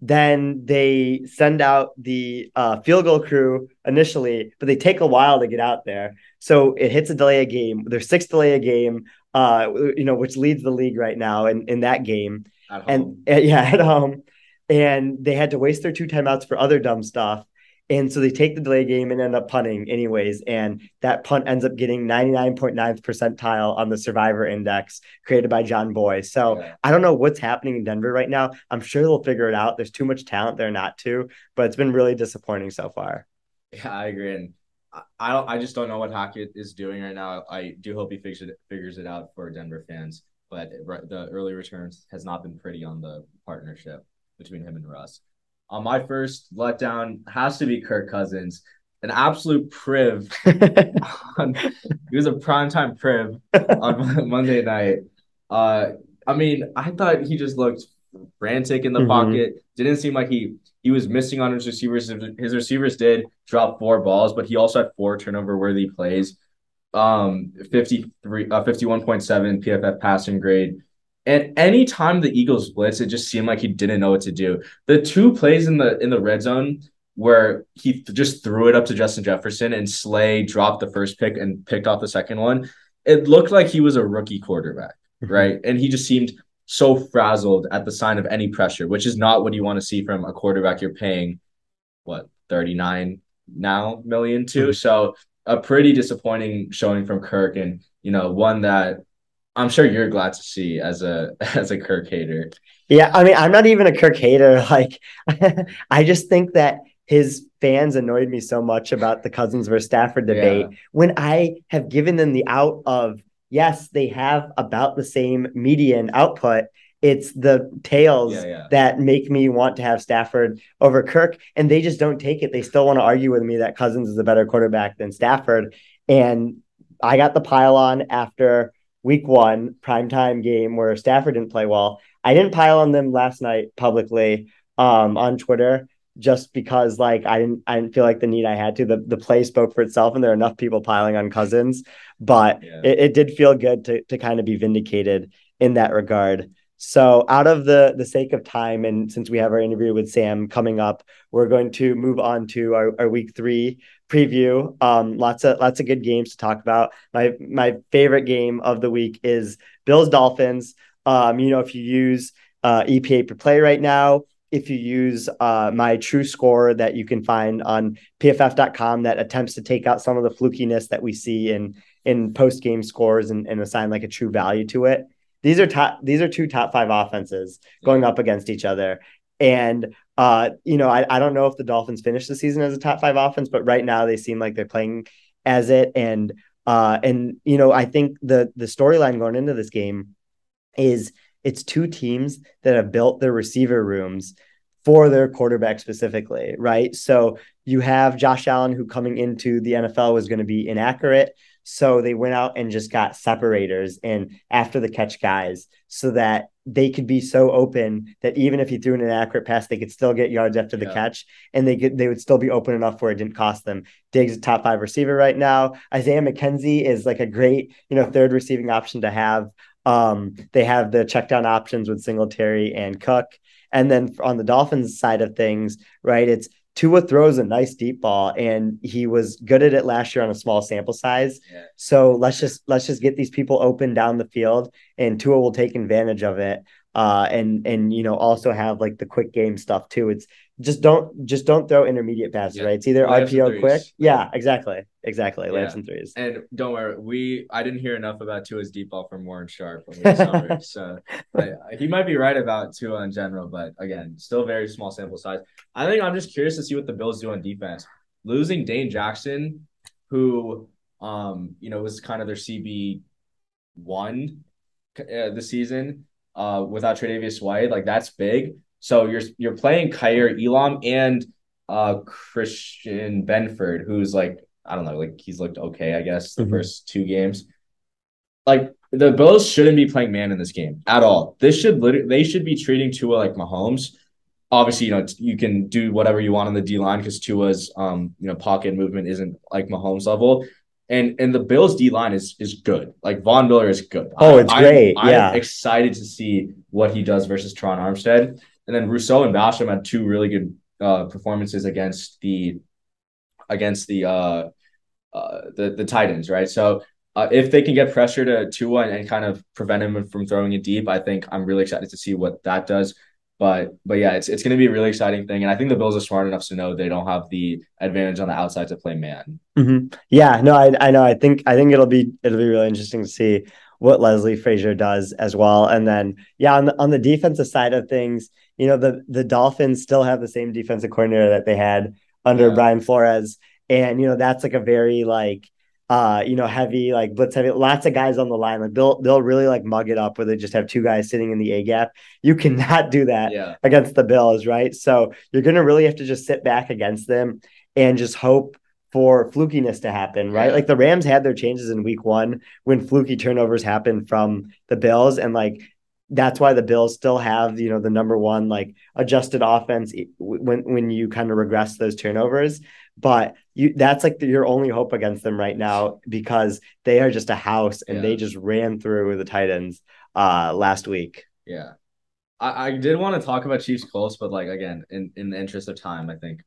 Then they send out the uh, field goal crew initially, but they take a while to get out there. So it hits a delay a game. There's six delay a game, uh, you know, which leads the league right now in, in that game. At home. And uh, yeah, at home. And they had to waste their two timeouts for other dumb stuff. And so they take the delay game and end up punting anyways. And that punt ends up getting ninety-nine point nine percentile on the Survivor Index created by John Boy. So yeah. I don't know what's happening in Denver right now. I'm sure they'll figure it out. There's too much talent there not to, but it's been really disappointing so far. Yeah, I agree. And I don't, I just don't know what Hackett is doing right now. I do hope he figures it, figures it out for Denver fans, but the early returns has not been pretty on the partnership between him and Russ. On um, my first letdown has to be Kirk Cousins, an absolute priv. on, he was a primetime priv on Monday night. Uh, I mean, I thought he just looked frantic in the mm-hmm. pocket. Didn't seem like he he was missing on his receivers. His receivers did drop four balls, but he also had four turnover-worthy plays. Um, fifty-three, uh, fifty-one point seven P F F passing grade. And any time the Eagles blitz, it just seemed like he didn't know what to do. The two plays in the in the red zone where he th- just threw it up to Justin Jefferson and Slay dropped the first pick and picked off the second one, it looked like he was a rookie quarterback, right? And he just seemed so frazzled at the sign of any pressure, which is not what you want to see from a quarterback you're paying, what, thirty-nine now million to? So a pretty disappointing showing from Kirk, and, you know, one that I'm sure you're glad to see as a as a Kirk hater. Yeah, I mean, I'm not even a Kirk hater. Like, I just think that his fans annoyed me so much about the Cousins versus Stafford debate yeah. when I have given them the out of, yes, they have about the same median output. It's the tails yeah, yeah. that make me want to have Stafford over Kirk, and they just don't take it. They still want to argue with me that Cousins is a better quarterback than Stafford. And I got the pile on after week one primetime game where Stafford didn't play well. I didn't pile on them last night publicly um, on Twitter just because like I didn't I didn't feel like the need I had to. The the play spoke for itself, and there are enough people piling on Cousins. But yeah. it, it did feel good to to kind of be vindicated in that regard. So out of the the sake of time, and since we have our interview with Sam coming up, we're going to move on to our, our week three preview. Um, lots of lots of good games to talk about. My my favorite game of the week is Bills Dolphins. Um, you know, if you use uh, E P A per play right now, if you use uh, my true score that you can find on P F F dot com that attempts to take out some of the flukiness that we see in in post game scores and, and assign like a true value to it. These are top. These are two top five offenses going up against each other. And, uh, you know, I, I don't know if the Dolphins finish the season as a top five offense, but right now they seem like they're playing as it. And, uh, and you know, I think the the storyline going into this game is it's two teams that have built their receiver rooms for their quarterback specifically, right? So you have Josh Allen, who coming into the N F L was going to be inaccurate. So they went out and just got separators and after the catch guys so that they could be so open that even if he threw an inaccurate pass, they could still get yards after the yeah. catch, and they could, they would still be open enough where it didn't cost them. Diggs is a top five receiver right now. Isaiah McKenzie is like a great, you know, third receiving option to have. Um, they have the check down options with Singletary and Cook. And then on the Dolphins side of things, right, it's Tua throws a nice deep ball, and he was good at it last year on a small sample size. Yeah. So let's just let's just get these people open down the field, and Tua will take advantage of it. uh, and, and, you know, also have like the quick game stuff too. It's just don't, just don't throw intermediate passes, yeah. right? It's either layups R P O quick. Yeah, exactly. Exactly. Yeah. Layups and threes. And don't worry. We, I didn't hear enough about Tua's deep ball from Warren Sharp over the summer. So I, he might be right about Tua in general, but again, still very small sample size. I think I'm just curious to see what the Bills do on defense. Losing Dane Jackson, who, um, you know, was kind of their C B one uh, this season uh, without Tre'Davious White. Like, that's big. So you're you're playing Khair Elam and uh, Christian Benford, who's like, I don't know, like he's looked okay, I guess, the mm-hmm. first two games. Like, the Bills shouldn't be playing man in this game at all. This should literally, they should be treating Tua like Mahomes. Obviously, you know, you can do whatever you want on the D line because Tua's, um, you know, pocket movement isn't like Mahomes level, and and the Bills D line is is good. Like Von Miller is good. Oh, it's I, great. I'm, yeah, I'm excited to see what he does versus Teron Armstead, and then Rousseau and Basham had two really good uh, performances against the against the uh, uh, the the Titans, right? So uh, if they can get pressure to Tua and, and kind of prevent him from throwing it deep, I think I'm really excited to see what that does. But but yeah, it's it's going to be a really exciting thing. And I think the Bills are smart enough to know they don't have the advantage on the outside to play man. Mm-hmm. Yeah, no, I I know. I think I think it'll be it'll be really interesting to see what Leslie Frazier does as well. And then, yeah, on the, on the defensive side of things, you know, the, the Dolphins still have the same defensive coordinator that they had under yeah. Brian Flores. And, you know, that's like a very like, uh, you know, heavy, like blitz heavy, lots of guys on the line. Like they'll, they'll really like mug it up where they just have two guys sitting in the A gap. You cannot do that yeah. against the Bills. Right. So you're going to really have to just sit back against them and just hope for flukiness to happen. Right. right. Like the Rams had their changes in week one when fluky turnovers happened from the Bills. And like, that's why the Bills still have, you know, the number one, like adjusted offense when, when you kind of regress those turnovers. But you, that's like the, your only hope against them right now, because they are just a house and yeah. they just ran through the Titans uh, last week. Yeah. I, I did want to talk about Chiefs Colts, but like, again, in, in the interest of time, I think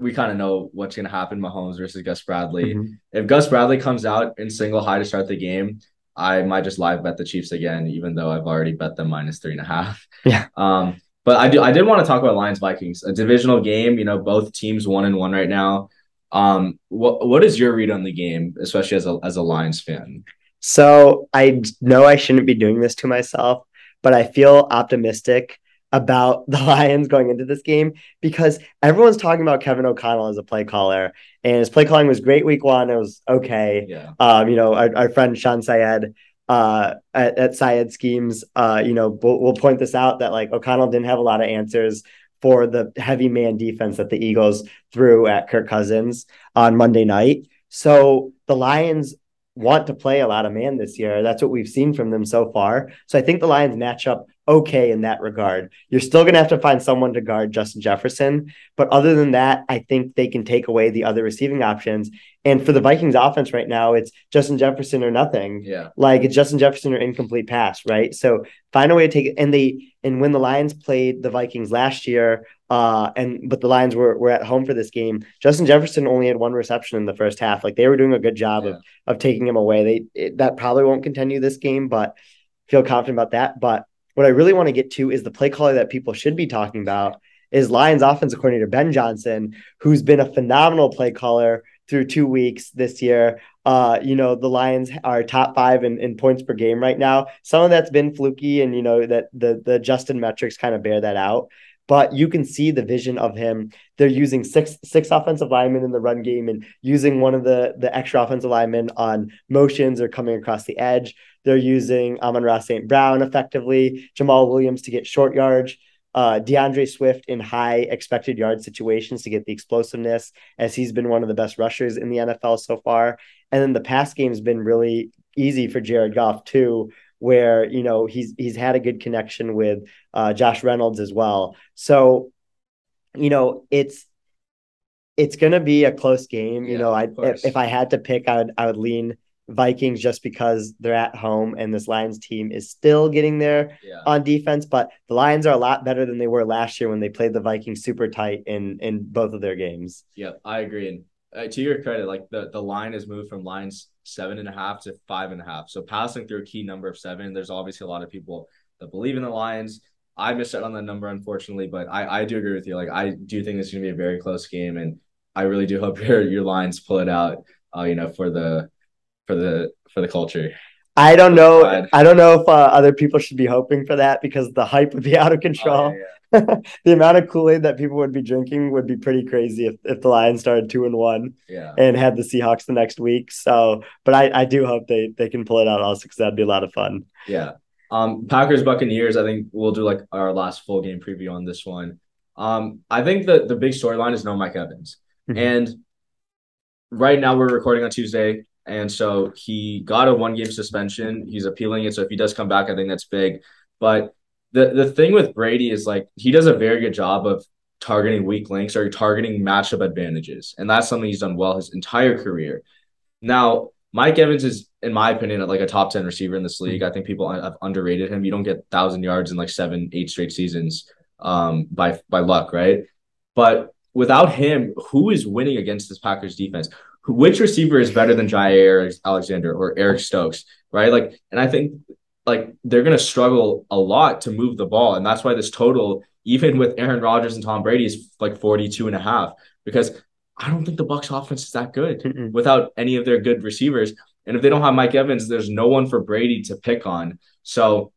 we kind of know what's going to happen. Mahomes versus Gus Bradley. Mm-hmm. If Gus Bradley comes out in single high to start the game, I might just live bet the Chiefs again, even though I've already bet them minus three and a half. Yeah. Um, but I do. I did want to talk about Lions Vikings, a divisional game. You know, both teams one and one right now. Um, what what is your read on the game, especially as a as a Lions fan? So I know I shouldn't be doing this to myself, but I feel optimistic about the Lions going into this game because everyone's talking about Kevin O'Connell as a play caller, and his play calling was great week one. It was okay. Yeah. Um, you know, our, our friend Sean Syed uh, at, at Syed Schemes, uh, you know, we'll, we'll point this out that like O'Connell didn't have a lot of answers for the heavy man defense that the Eagles threw at Kirk Cousins on Monday night. So the Lions want to play a lot of man this year. That's what we've seen from them so far. So I think the Lions match up okay in that regard. You're still going to have to find someone to guard Justin Jefferson. But other than that, I think they can take away the other receiving options. And for the Vikings offense right now, it's Justin Jefferson or nothing. Yeah. Like it's Justin Jefferson or incomplete pass, right? So find a way to take it. And they, and when the Lions played the Vikings last year, Uh, and but the Lions were were at home for this game. Justin Jefferson only had one reception in the first half. Like they were doing a good job yeah. of of taking him away. They it, that probably won't continue this game, but feel confident about that. But what I really want to get to is the play caller that people should be talking about is Lions offensive coordinator Ben Johnson, who's been a phenomenal play caller through two weeks this year. Uh, you know, the Lions are top five in, in points per game right now. Some of that's been fluky, and you know that the the Justin metrics kind of bear that out. But you can see the vision of him. They're using six six offensive linemen in the run game and using one of the, the extra offensive linemen on motions or coming across the edge. They're using Amon-Ra Saint Brown effectively, Jamal Williams to get short yards, uh, DeAndre Swift in high expected yard situations to get the explosiveness, as he's been one of the best rushers in the N F L so far. And then the pass game has been really easy for Jared Goff too, where, you know, he's he's had a good connection with uh, Josh Reynolds as well. So, you know, it's it's going to be a close game. You yeah, know, I if, if I had to pick, I would, I would lean Vikings just because they're at home and this Lions team is still getting there yeah. on defense. But the Lions are a lot better than they were last year when they played the Vikings super tight in, in both of their games. Yeah, I agree. And uh, to your credit, like the, the line has moved from Lions seven and a half to five and a half. So passing through a key number of seven, there's obviously a lot of people that believe in the Lions. I missed out on the number, unfortunately, but I, I do agree with you. Like, I do think it's going to be a very close game, and I really do hope your your Lions pull it out. Uh, you know, for the for the for the culture. I don't know. God. I don't know if uh, other people should be hoping for that, because the hype would be out of control. Oh, yeah, yeah. The amount of Kool-Aid that people would be drinking would be pretty crazy if, if the Lions started two and one yeah. and had the Seahawks the next week. So, but I, I do hope they they can pull it out also, because that'd be a lot of fun. Yeah. Um, Packers Buccaneers. I think we'll do like our last full game preview on this one. Um, I think the the big storyline is no Mike Evans, mm-hmm. and right now we're recording on Tuesday. And so he got a one-game suspension. He's appealing it. So if he does come back, I think that's big. But the, the thing with Brady is, like, he does a very good job of targeting weak links or targeting matchup advantages. And that's something he's done well his entire career. Now, Mike Evans is, in my opinion, like a top ten receiver in this league. I think people have underrated him. You don't get one thousand yards in like seven, eight straight seasons um, by by luck, right? But without him, who is winning against this Packers defense? Which receiver is better than Jair Alexander or Eric Stokes, right? Like, and I think like they're going to struggle a lot to move the ball. And that's why this total, even with Aaron Rodgers and Tom Brady, is like forty-two and a half, because I don't think the Bucs offense is that good Mm-mm. without any of their good receivers. And if they don't have Mike Evans, there's no one for Brady to pick on. So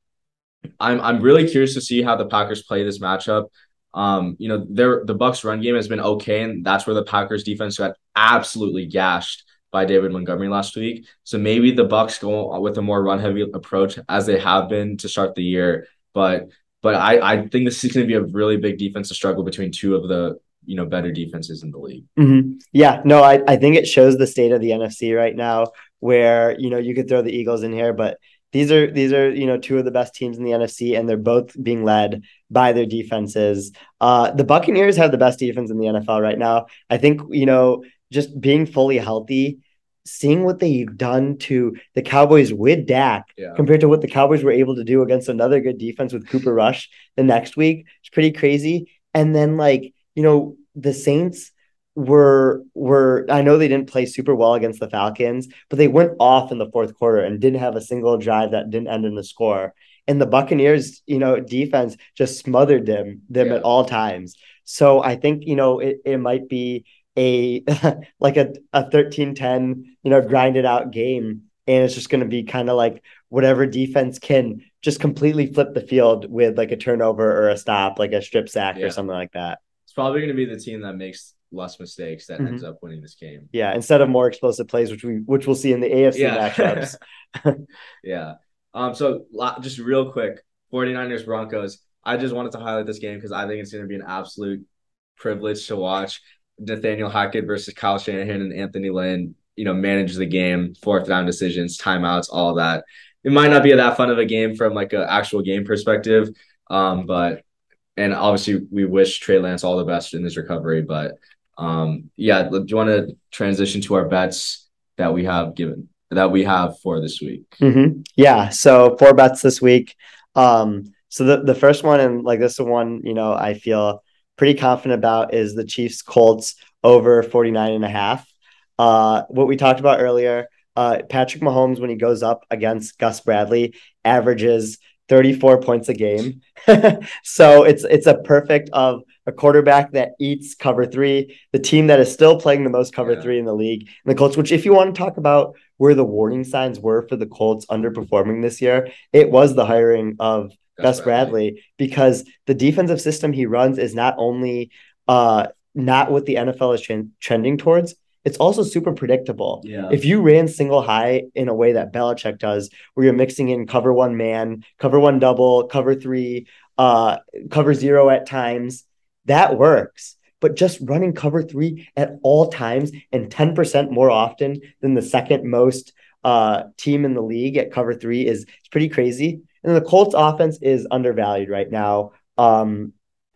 I'm, I'm really curious to see how the Packers play this matchup. Um, you know, their the Bucs run game has been okay, and that's where the Packers defense got absolutely gashed by David Montgomery last week. So maybe the Bucs go with a more run heavy approach as they have been to start the year. But but I, I think this is going to be a really big defensive struggle between two of the, you know, better defenses in the league. Mm-hmm. Yeah, no, I, I think it shows the state of the N F C right now, where, you know, you could throw the Eagles in here, but These are, these are you know, two of the best teams in the N F C, and they're both being led by their defenses. Uh, the Buccaneers have the best defense in the N F L right now. I think, you know, just being fully healthy, seeing what they've done to the Cowboys with Dak yeah. compared to what the Cowboys were able to do against another good defense with Cooper Rush the next week, it's pretty crazy. And then, like, you know, the Saints were were I know they didn't play super well against the Falcons, but they went off in the fourth quarter and didn't have a single drive that didn't end in a score. And the Buccaneers, you know, defense just smothered them them yeah. at all times. So I think, you know, it, it might be a like a, a thirteen ten, you know, grinded out game. And it's just going to be kind of like whatever defense can just completely flip the field with like a turnover or a stop, like a strip sack yeah. or something like that. It's probably going to be the team that makes less mistakes that mm-hmm. ends up winning this game. Yeah, instead of more explosive plays, which we which we'll see in the A F C yeah. matchups. yeah. Um. So just real quick, forty-niners Broncos. I just wanted to highlight this game because I think it's going to be an absolute privilege to watch Nathaniel Hackett versus Kyle Shanahan and Anthony Lynn. You know, manage the game, fourth down decisions, timeouts, all that. It might not be that fun of a game from like an actual game perspective, um, but and obviously we wish Trey Lance all the best in his recovery, but. Um, yeah, do you want to transition to our bets that we have given that we have for this week? Mm-hmm. Yeah, so four bets this week. Um, so the, the first one, and like this one, you know, I feel pretty confident about is the Chiefs Colts over forty-nine and a half. Uh, what we talked about earlier, uh, Patrick Mahomes, when he goes up against Gus Bradley, averages thirty-four points a game. So it's it's a perfect of a quarterback that eats cover three, the team that is still playing the most cover yeah. three in the league, and the Colts, which if you want to talk about where the warning signs were for the Colts underperforming this year, it was the hiring of That's Gus Bradley, Bradley, because the defensive system he runs is not only uh, not what the N F L is trend- trending towards, it's also super predictable. Yeah. If you ran single high in a way that Belichick does, where you're mixing in cover one man, cover one double, cover three, uh, cover zero at times, that works. But just running cover three at all times and ten percent more often than the second most uh, team in the league at cover three is it's pretty crazy. And the Colts offense is undervalued right now. Um,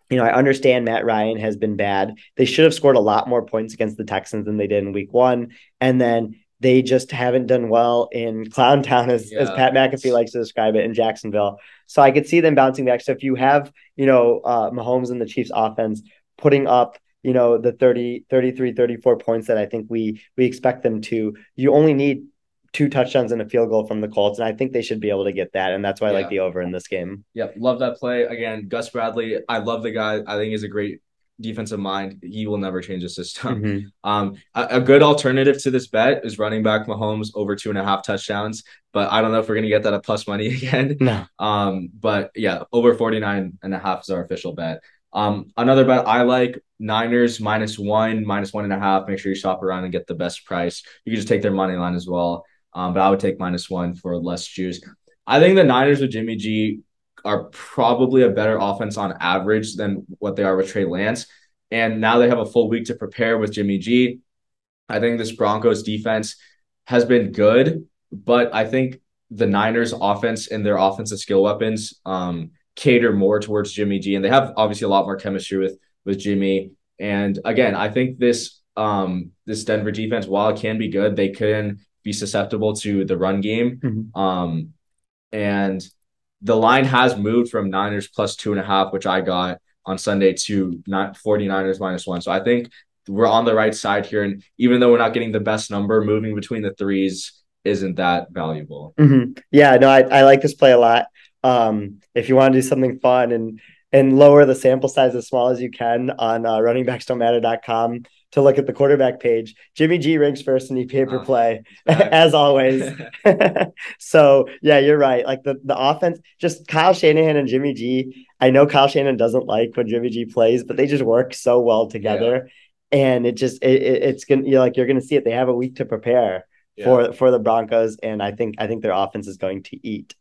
You know, I understand Matt Ryan has been bad. They should have scored a lot more points against the Texans than they did in week one. And then they just haven't done well in Clown Town, as, yeah. as Pat McAfee likes to describe it, in Jacksonville. So I could see them bouncing back. So if you have, you know, uh, Mahomes and the Chiefs offense putting up, you know, the thirty, thirty-three, thirty-four points that I think we we expect them to, you only need two touchdowns and a field goal from the Colts, and I think they should be able to get that, and that's why I yeah. like the over in this game. Yep, love that play. Again, Gus Bradley, I love the guy. I think he's a great defensive mind. He will never change the system. Mm-hmm. Um, a, a good alternative to this bet is running back Mahomes over two and a half touchdowns, but I don't know if we're going to get that at plus money again. No. Um, but yeah, over forty-nine and a half is our official bet. Um, another bet I like, Niners minus one, minus one and a half. Make sure you shop around and get the best price. You can just take their money line as well. Um, but I would take minus one for less juice. I think the Niners with Jimmy G are probably a better offense on average than what they are with Trey Lance. And now they have a full week to prepare with Jimmy G. I think this Broncos defense has been good, but I think the Niners offense and their offensive skill weapons, um, cater more towards Jimmy G, and they have obviously a lot more chemistry with with Jimmy. And again, I think this um this Denver defense, while it can be good, they couldn't be susceptible to the run game. Mm-hmm. Um and the line has moved from Niners plus two and a half, which I got on Sunday, to not 49ers minus one. So I think we're on the right side here, and even though we're not getting the best number, moving between the threes isn't that valuable. Mm-hmm. Yeah, no, I, I like this play a lot. Um, if you want to do something fun and and lower the sample size as small as you can on uh, running backs don't matter dot com to look at the quarterback page, Jimmy G ranks first in E P A per play, as always. So, yeah, you're right. Like the, the offense, just Kyle Shanahan and Jimmy G. I know Kyle Shanahan doesn't like when Jimmy G plays, but they just work so well together. Yeah. And it just, it, it, it's going to, you're like, you're going to see it. They have a week to prepare yeah. for, for the Broncos. And I think, I think their offense is going to eat.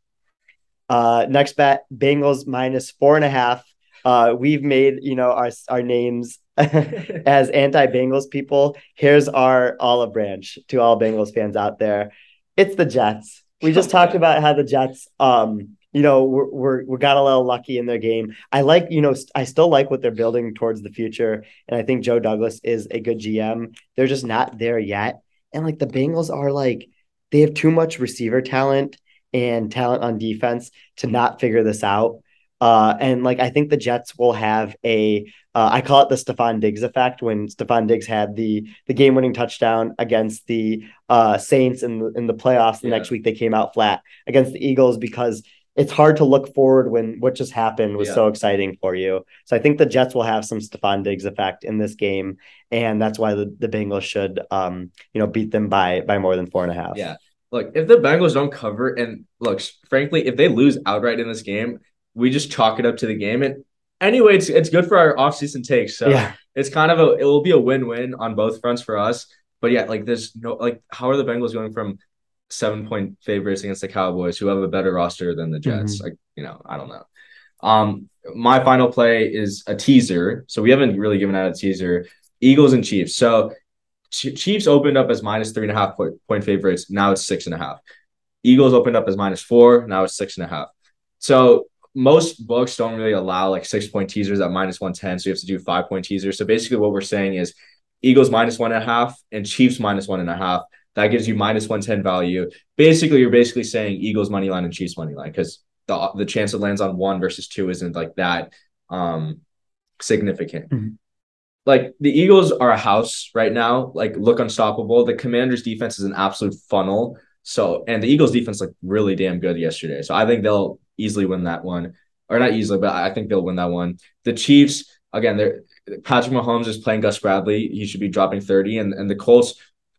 Uh, next bet, Bengals minus four and a half. Uh, we've made, you know, our, our names as anti-Bengals people. Here's our olive branch to all Bengals fans out there. It's the Jets. We just talked about how the Jets, um, you know, we're, we're, we got a little lucky in their game. I like, you know, st- I still like what they're building towards the future. And I think Joe Douglas is a good G M. They're just not there yet. And like the Bengals are like, they have too much receiver talent and talent on defense to not figure this out. Uh, and like, I think the Jets will have a, uh, I call it the Stefon Diggs effect, when Stefon Diggs had the, the game winning touchdown against the uh, Saints in the, in the playoffs. The yeah. next week they came out flat against the Eagles, because it's hard to look forward when what just happened was yeah. so exciting for you. So I think the Jets will have some Stefon Diggs effect in this game. And that's why the, the Bengals should, um, you know, beat them by, by more than four and a half. Yeah. Look, if the Bengals don't cover, and look, frankly, if they lose outright in this game, we just chalk it up to the game. And anyway, it's it's good for our offseason takes. So yeah. it's kind of a, it will be a win-win on both fronts for us. But yeah, like there's no, like how are the Bengals going from seven point favorites against the Cowboys, who have a better roster than the Jets? Mm-hmm. Like, you know, I don't know. Um, my final play is a teaser. So we haven't really given out a teaser. Eagles and Chiefs. So Chiefs opened up as minus three and a half point, point favorites. Now it's six and a half. Eagles opened up as minus four. Now it's six and a half. So most books don't really allow like six point teasers at minus one ten. So you have to do five point teasers. So basically what we're saying is Eagles minus one and a half and Chiefs minus one and a half. That gives you minus one ten value. Basically, you're basically saying Eagles money line and Chiefs money line, because the, the chance it lands on one versus two isn't like that um, significant. Mm-hmm. Like the Eagles are a house right now, like look unstoppable. The Commanders defense is an absolute funnel. So, and the Eagles defense looked really damn good yesterday. So I think they'll easily win that one, or not easily, but I think they'll win that one. The Chiefs, again, they're Patrick Mahomes is playing Gus Bradley. He should be dropping thirty, and, and the Colts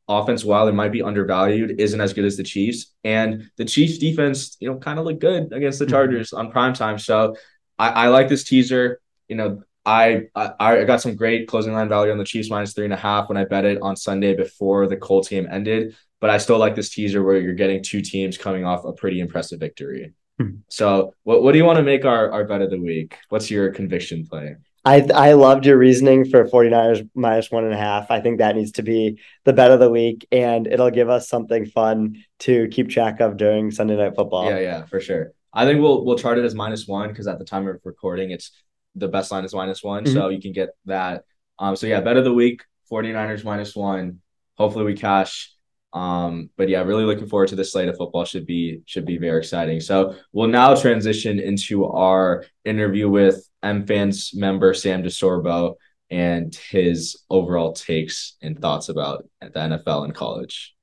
offense, while it might be undervalued, isn't as good as the Chiefs, and the Chiefs defense, you know, kind of looked good against the Chargers on primetime. So I, I like this teaser, you know, I, I I got some great closing line value on the Chiefs minus three and a half when I bet it on Sunday before the Colts game ended, but I still like this teaser where you're getting two teams coming off a pretty impressive victory. Mm-hmm. So what what do you want to make our, our bet of the week? What's your conviction play? I I loved your reasoning for 49ers minus one and a half. I think that needs to be the bet of the week, and it'll give us something fun to keep track of during Sunday Night Football. Yeah, yeah, for sure. I think we'll we'll chart it as minus one, because at the time of recording, it's the best line is minus one. Mm-hmm. So you can get that. Um, so yeah, bet of the week, 49ers minus one. Hopefully we cash. Um, but yeah, really looking forward to this slate of football. Should be, should be very exciting. So we'll now transition into our interview with M Fans member Sam DiSorbo and his overall takes and thoughts about the N F L and college.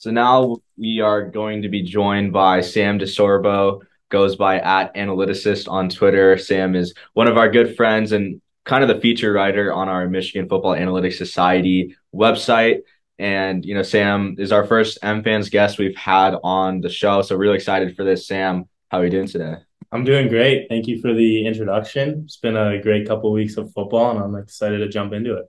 So now we are going to be joined by Sam DiSorbo, goes by at Analyticist on Twitter. Sam is one of our good friends and kind of the feature writer on our Michigan Football Analytics Society website. And, you know, Sam is our first M Fans guest we've had on the show. So really excited for this. Sam, how are you doing today? I'm doing great. Thank you for the introduction. It's been a great couple of weeks of football, and I'm excited to jump into it.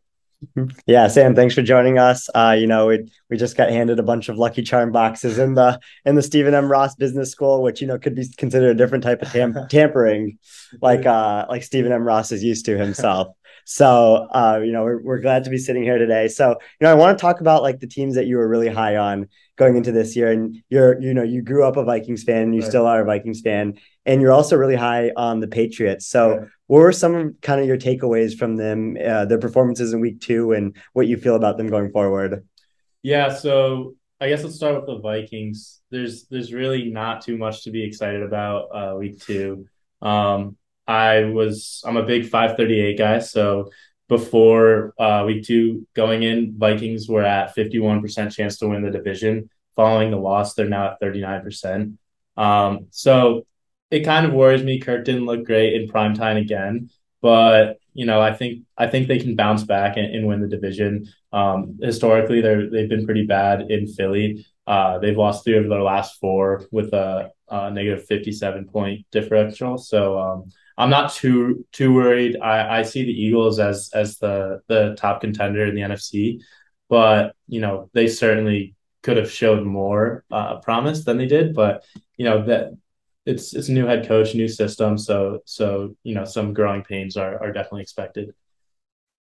Yeah, Sam, thanks for joining us. Uh, you know, we we just got handed a bunch of Lucky Charm boxes in the in the Stephen M. Ross Business School, which, you know, could be considered a different type of tam- tampering, like uh, like Stephen M. Ross is used to himself. So, uh, you know, we're, we're glad to be sitting here today. So, you know, I want to talk about like the teams that you were really high on going into this year. And you're, you know, you grew up a Vikings fan, you right. still are a Vikings fan, and you're also really high on the Patriots. So yeah. What were some kind of your takeaways from them, uh, their performances in week two, and what you feel about them going forward? Yeah. So I guess let's start with the Vikings. There's, there's really not too much to be excited about uh, week two. Um, I was, I'm a big five thirty-eight guy. So before uh, week two going in, Vikings were at fifty-one percent chance to win the division. Following the loss, they're now at thirty-nine percent. Um, so it kind of worries me. Kirk didn't look great in primetime again, but you know, I think, I think they can bounce back and, and win the division. Um, historically they're, they've been pretty bad in Philly. Uh, they've lost three of their last four with a, a negative fifty-seven point differential. So, um, I'm not too too worried. I, I see the Eagles as as the the top contender in the N F C, but you know they certainly could have showed more uh, promise than they did. But you know that it's it's a new head coach, new system, so so you know some growing pains are are definitely expected.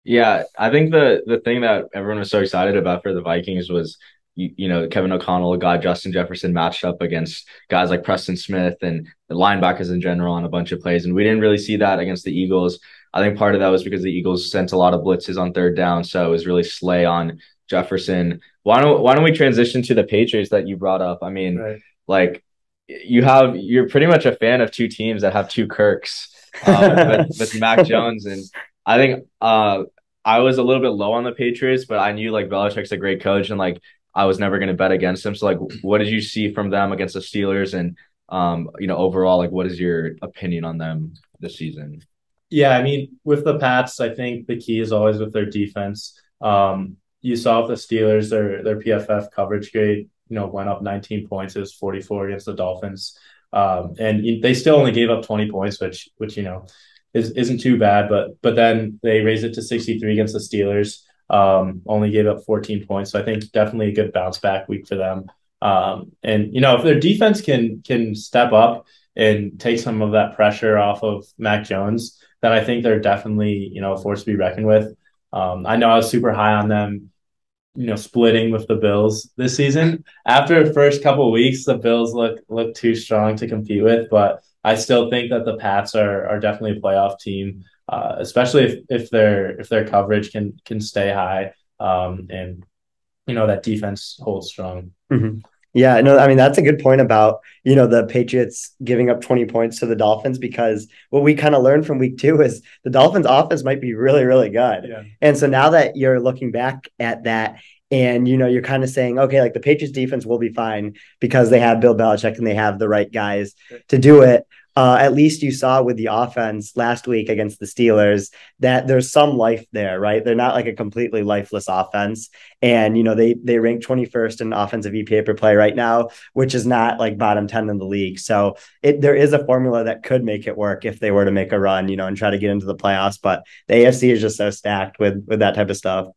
Yeah, I think the the thing that everyone was so excited about for the Vikings was, You, you know, Kevin O'Connell got Justin Jefferson matched up against guys like Preston Smith and the linebackers in general on a bunch of plays. And we didn't really see that against the Eagles. I think part of that was because the Eagles sent a lot of blitzes on third down. So it was really slay on Jefferson. Why don't why don't we transition to the Patriots that you brought up? I mean, right. like you have you're pretty much a fan of two teams that have two Kirks uh, with, with Mac Jones. And I think uh, I was a little bit low on the Patriots, but I knew like Belichick's a great coach and like I was never going to bet against them. So, like, what did you see from them against the Steelers? And, um, you know, overall, like, what is your opinion on them this season? Yeah, I mean, with the Pats, I think the key is always with their defense. Um, you saw with the Steelers, their their P F F coverage grade, you know, went up nineteen points. It was forty-four against the Dolphins. Um, and they still only gave up twenty points, which, which you know, is, isn't too bad. But, but then they raised it to sixty-three against the Steelers. Um, only gave up fourteen points. So I think definitely a good bounce back week for them. Um, and, you know, if their defense can can step up and take some of that pressure off of Mac Jones, then I think they're definitely, you know, a force to be reckoned with. Um, I know I was super high on them, you know, splitting with the Bills this season. After the first couple of weeks, the Bills look look too strong to compete with, but I still think that the Pats are are definitely a playoff team. Uh, especially if, if their if their coverage can can stay high um, and, you know, that defense holds strong. Mm-hmm. Yeah, no, I mean, that's a good point about, you know, the Patriots giving up twenty points to the Dolphins, because what we kind of learned from week two is the Dolphins offense might be really, really good. Yeah. And so now that you're looking back at that and, you know, you're kind of saying, okay, like the Patriots defense will be fine because they have Bill Belichick and they have the right guys to do it. Uh, at least you saw with the offense last week against the Steelers that there's some life there, right? They're not like a completely lifeless offense. And, you know, they they rank twenty-first in offensive E P A per play right now, which is not like bottom ten in the league. So it, there is a formula that could make it work if they were to make a run, you know, and try to get into the playoffs. But the A F C is just so stacked with with that type of stuff.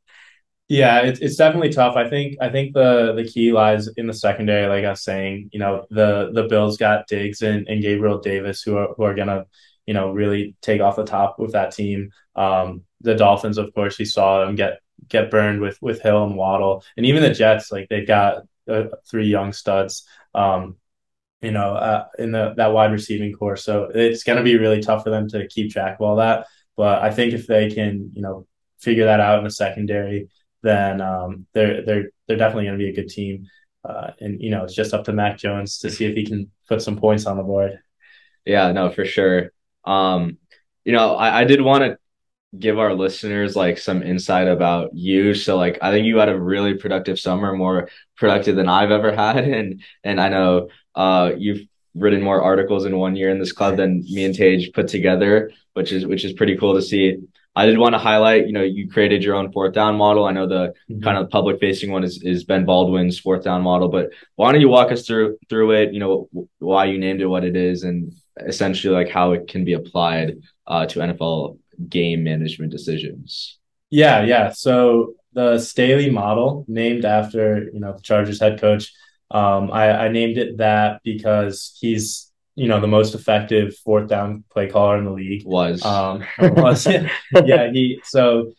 Yeah, it's it's definitely tough. I think I think the the key lies in the secondary. Like I was saying, you know, the the Bills got Diggs and, and Gabriel Davis, who are who are gonna, you know, really take off the top with that team. Um, the Dolphins, of course, we saw them get get burned with with Hill and Waddle, and even the Jets. Like they've got uh, three young studs, um, you know, uh, in the that wide receiving core. So it's gonna be really tough for them to keep track of all that. But I think if they can, you know, figure that out in the secondary, then um, they're they're they're definitely going to be a good team, uh, and you know it's just up to Mac Jones to see if he can put some points on the board. Yeah, no, for sure. Um, you know, I, I did want to give our listeners like some insight about you. So like, I think you had a really productive summer, more productive than I've ever had. And, and I know uh, you've written more articles in one year in this club than me and Tage put together, which is, which is pretty cool to see. I did want to highlight, you know, you created your own fourth down model. I know the mm-hmm. kind of public facing one is, is Ben Baldwin's fourth down model, but why don't you walk us through, through it, you know, why you named it what it is and essentially like how it can be applied uh, to N F L game management decisions. Yeah. Yeah. So the Staley model, named after, you know, the Chargers head coach, um, I, I named it that because he's, you know, the most effective fourth down play caller in the league. Was. Um, was yeah. He, so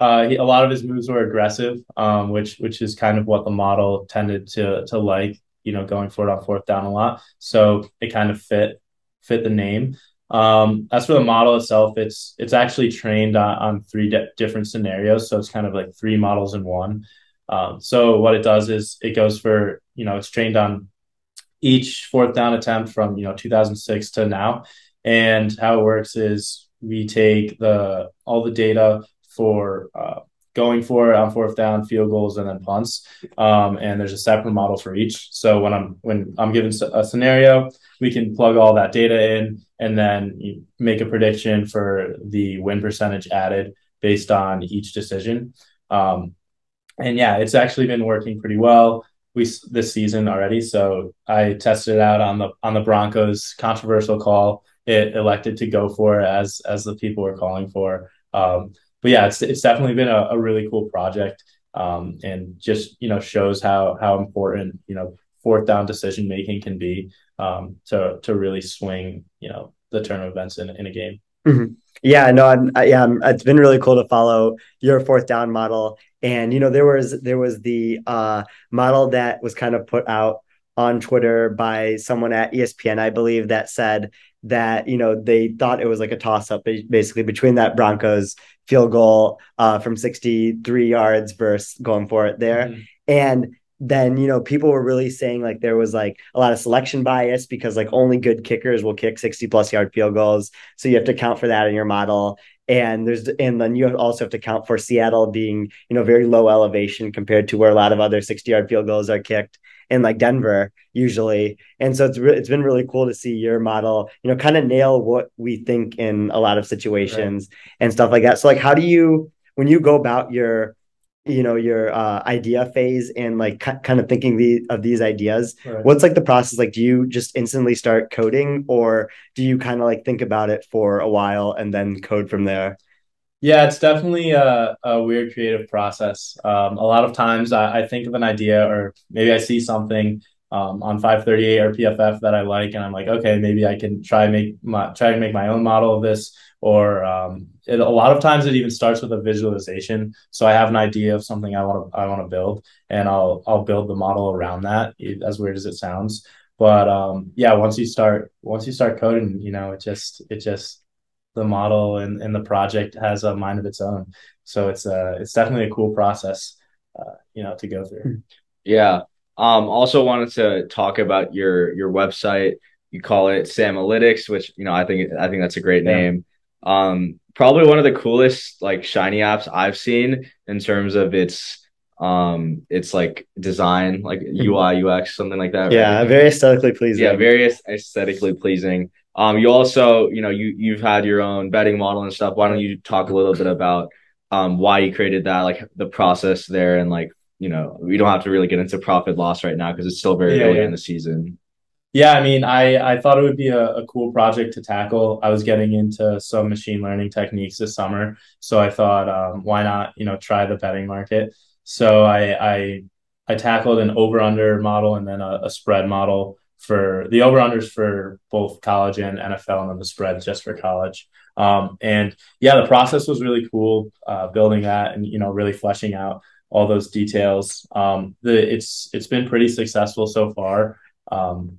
uh, he, a lot of his moves were aggressive, um, which, which is kind of what the model tended to, to like, you know, going for it on fourth down a lot. So it kind of fit, fit the name. Um, as for the model itself, it's it's actually trained on, on three de- different scenarios. So it's kind of like three models in one. Um, so what it does is it goes for, you know, it's trained on each fourth down attempt from, you know, two thousand six to now. And how it works is we take the all the data for uh, going for it on fourth down, field goals, and then punts. Um, and there's a separate model for each. So when I'm when I'm given a scenario, we can plug all that data in and then you make a prediction for the win percentage added based on each decision. Um, and yeah, it's actually been working pretty well we this season already. So I tested it out on the on the Broncos controversial call. It elected to go for it as as the people were calling for. Um, but yeah, it's it's definitely been a, a really cool project, um, and just, you know, shows how how important, you know, fourth down decision making can be. Um, to to really swing, you know, the turn of events in, in a game. Mm-hmm. Yeah, no, I'm, I, yeah, I'm, it's been really cool to follow your fourth down model. And you know, there was there was the uh, model that was kind of put out on Twitter by someone at E S P N, I believe, that said that, you know, they thought it was like a toss up basically between that Broncos field goal uh, from sixty-three yards versus going for it there, mm-hmm. and then, you know, people were really saying like there was like a lot of selection bias because like only good kickers will kick sixty plus yard field goals. So you have to account for that in your model. And there's, and then you also have to account for Seattle being, you know, very low elevation compared to where a lot of other sixty yard field goals are kicked in like Denver usually. And so it's re- it's been really cool to see your model, you know, kind of nail what we think in a lot of situations, right, and stuff like that. So like, how do you, when you go about your, you know, your uh, idea phase and like k- kind of thinking the, of these ideas, right, what's like the process? Like, do you just instantly start coding or do you kind of like think about it for a while and then code from there? Yeah, it's definitely a, a weird creative process. Um, a lot of times I, I think of an idea or maybe I see something um, on five thirty-eight or P F F that I like, and I'm like, okay, maybe I can try make my, try to make my own model of this. Or um, it, a lot of times it even starts with a visualization. So I have an idea of something I want to I want to build, and I'll I'll build the model around that. As weird as it sounds, but um, yeah, once you start once you start coding, you know, it just it just the model and, and the project has a mind of its own. So it's a it's definitely a cool process, uh, you know, to go through. Yeah. Um. Also wanted to talk about your your website. You call it Samalytics, which, you know, I think I think that's a great yeah. name. Um, probably one of the coolest like shiny apps I've seen in terms of its um its like design, like U I, U X, something like that. Yeah, right? Very aesthetically pleasing. Yeah, very aesthetically pleasing. Um, you also, you know, you you've had your own betting model and stuff. Why don't you talk a little bit about um why you created that, like the process there, and like, you know, we don't have to really get into profit loss right now because it's still very yeah, early yeah. in the season. Yeah, I mean, I, I thought it would be a, a cool project to tackle. I was getting into some machine learning techniques this summer, so I thought, um, why not, you know, try the betting market? So I I, I tackled an over-under model and then a, a spread model for the over-unders for both college and N F L, and then the spread just for college. Um, and yeah, the process was really cool, uh, building that and, you know, really fleshing out all those details. Um, the it's it's been pretty successful so far. Um,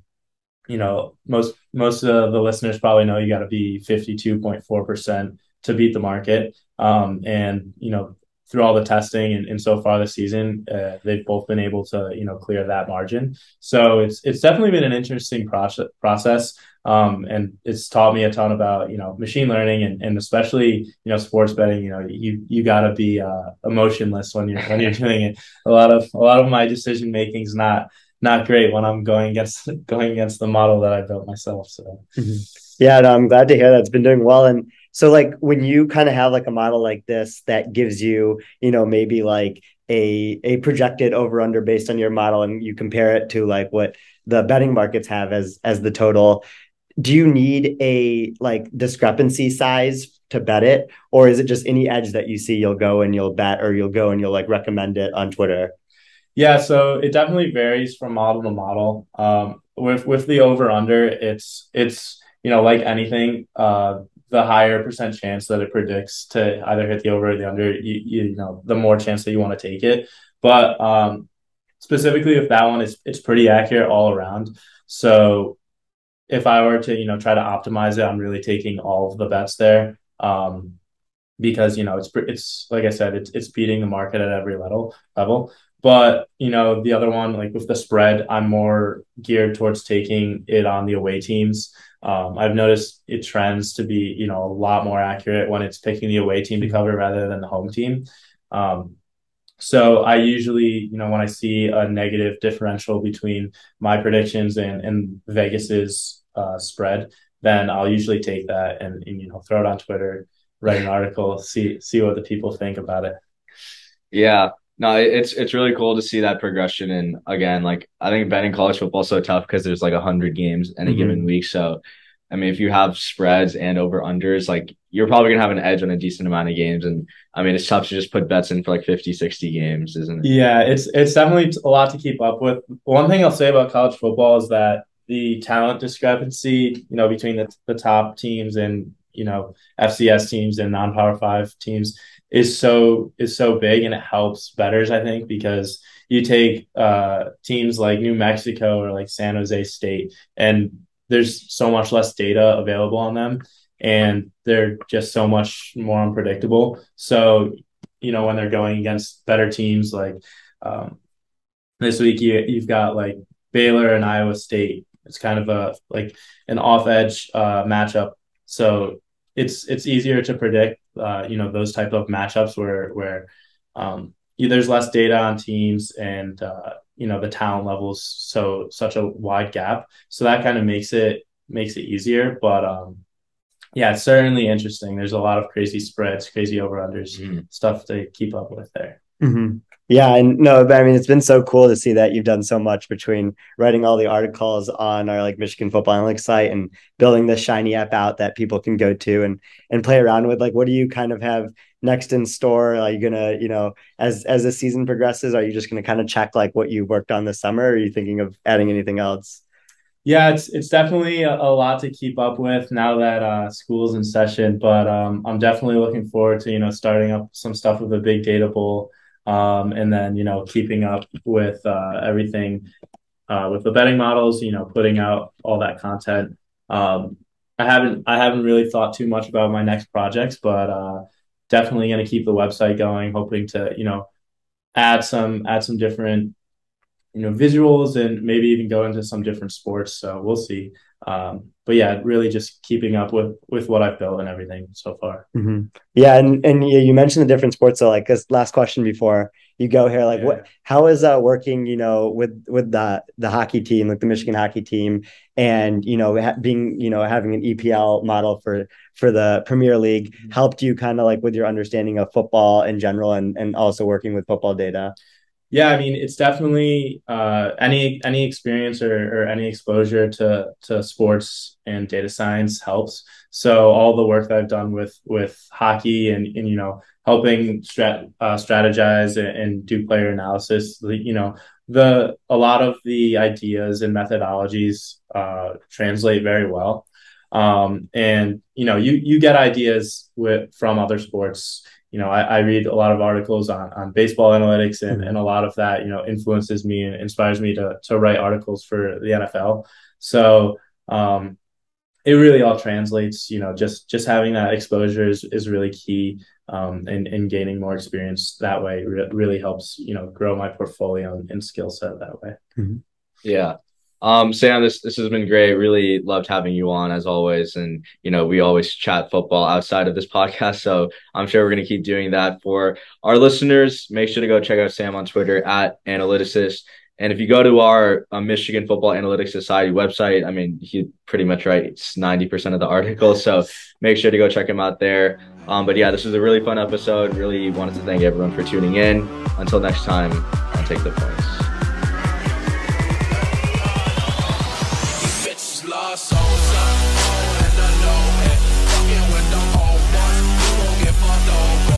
You know, most most of the listeners probably know you got to be fifty-two point four percent to beat the market. Um, and, you know, through all the testing and, and so far this season, uh, they've both been able to, you know, clear that margin. So it's it's definitely been an interesting process. process. Um, and it's taught me a ton about, you know, machine learning and, and especially, you know, sports betting. You know, you, you gotta be uh, emotionless when you're, when you're doing it. A lot of, a lot of my decision making is not, not great when I'm going against, going against the model that I built myself. So, mm-hmm. yeah, no, I'm glad to hear that's been doing well. And so like, when you kind of have like a model like this, that gives you, you know, maybe like a, a projected over under based on your model, and you compare it to like what the betting markets have as, as the total, do you need a like discrepancy size to bet it, or is it just any edge that you see you'll go and you'll bet, or you'll go and you'll like recommend it on Twitter? Yeah, so it definitely varies from model to model. Um, with with the over under, it's it's you know like anything, uh, the higher percent chance that it predicts to either hit the over or the under, you you, you know the more chance that you want to take it. But um, specifically with that one, it's it's pretty accurate all around. So if I were to, you know, try to optimize it, I'm really taking all of the bets there, um, because, you know, it's, it's like I said, it's, it's beating the market at every level level. But, you know, the other one, like with the spread, I'm more geared towards taking it on the away teams. Um, I've noticed it trends to be, you know, a lot more accurate when it's picking the away team to cover rather than the home team. Um, So I usually, you know, when I see a negative differential between my predictions and, and Vegas's uh, spread, then I'll usually take that and, and, you know, throw it on Twitter, write an article, see see what the people think about it. Yeah, no, it's it's really cool to see that progression. And again, like I think betting college football is so tough because there's like one hundred games in a mm-hmm. given week. So, I mean, if you have spreads and over unders, like you're probably going to have an edge on a decent amount of games. And I mean, it's tough to just put bets in for like fifty, sixty games, isn't it? Yeah, it's it's definitely a lot to keep up with. One thing I'll say about college football is that the talent discrepancy, you know, between the, the top teams and, you know, F C S teams and non-power five teams is so is so big, and it helps bettors, I think, because you take uh, teams like New Mexico or like San Jose State, and there's so much less data available on them, and they're just so much more unpredictable. So, you know, when they're going against better teams, like um, this week, you, you've got like Baylor and Iowa State. It's kind of a, like an off edge uh, matchup. So it's, it's easier to predict, uh, you know, those type of matchups where, where um, there's less data on teams and, uh, you know, the talent levels so such a wide gap, so that kind of makes it makes it easier. But um yeah, it's certainly interesting. There's a lot of crazy spreads, crazy over unders, mm-hmm. stuff to keep up with there. Mm-hmm. Yeah, and no, but I mean, it's been so cool to see that you've done so much between writing all the articles on our like Michigan Football Analytics site and building this shiny app out that people can go to and and play around with. Like, what do you kind of have next in store? Are you gonna, you know, as as the season progresses, are you just gonna kind of check like what you worked on this summer, or are you thinking of adding anything else? Yeah, it's it's definitely a, a lot to keep up with now that uh, school's in session. But um, I'm definitely looking forward to, you know, starting up some stuff with the Big Data Bowl. Um, and then, you know, keeping up with uh, everything uh, with the betting models, you know, putting out all that content. Um, I haven't I haven't really thought too much about my next projects, but uh, definitely going to keep the website going, hoping to, you know, add some add some different, you know, visuals and maybe even go into some different sports. So we'll see. Um, but yeah, really just keeping up with, with what I've built and everything so far. Mm-hmm. Yeah. And, and you, you mentioned the different sports. So like this last question before you go here, like yeah. what, how is uh working, you know, with, with the, the hockey team, like the Michigan hockey team, and, you know, ha- being, you know, having an E P L model for, for the Premier League mm-hmm. helped you kind of like with your understanding of football in general, and, and also working with football data? Yeah, I mean, it's definitely uh, any any experience or, or any exposure to to sports and data science helps. So all the work that I've done with with hockey and, and you know, helping strat, uh, strategize and, and do player analysis, you know, the a lot of the ideas and methodologies uh, translate very well. Um, and, you know, you you get ideas with from other sports. You know, I, I read a lot of articles on, on baseball analytics, and, and a lot of that, you know, influences me and inspires me to to write articles for the N F L. So um, it really all translates, you know, just just having that exposure is, is really key, um, and, and gaining more experience that way re- really helps, you know, grow my portfolio and, and skill set that way. Mm-hmm. Yeah. Um, Sam, this this has been great. Really loved having you on, as always. And, you know, we always chat football outside of this podcast, so I'm sure we're going to keep doing that for our listeners. Make sure to go check out Sam on Twitter at Analyticist. And if you go to our uh, Michigan Football Analytics Society website, I mean, he pretty much writes ninety percent of the articles, so make sure to go check him out there. Um, but yeah, this was a really fun episode. Really wanted to thank everyone for tuning in. Until next time, I'll take the points.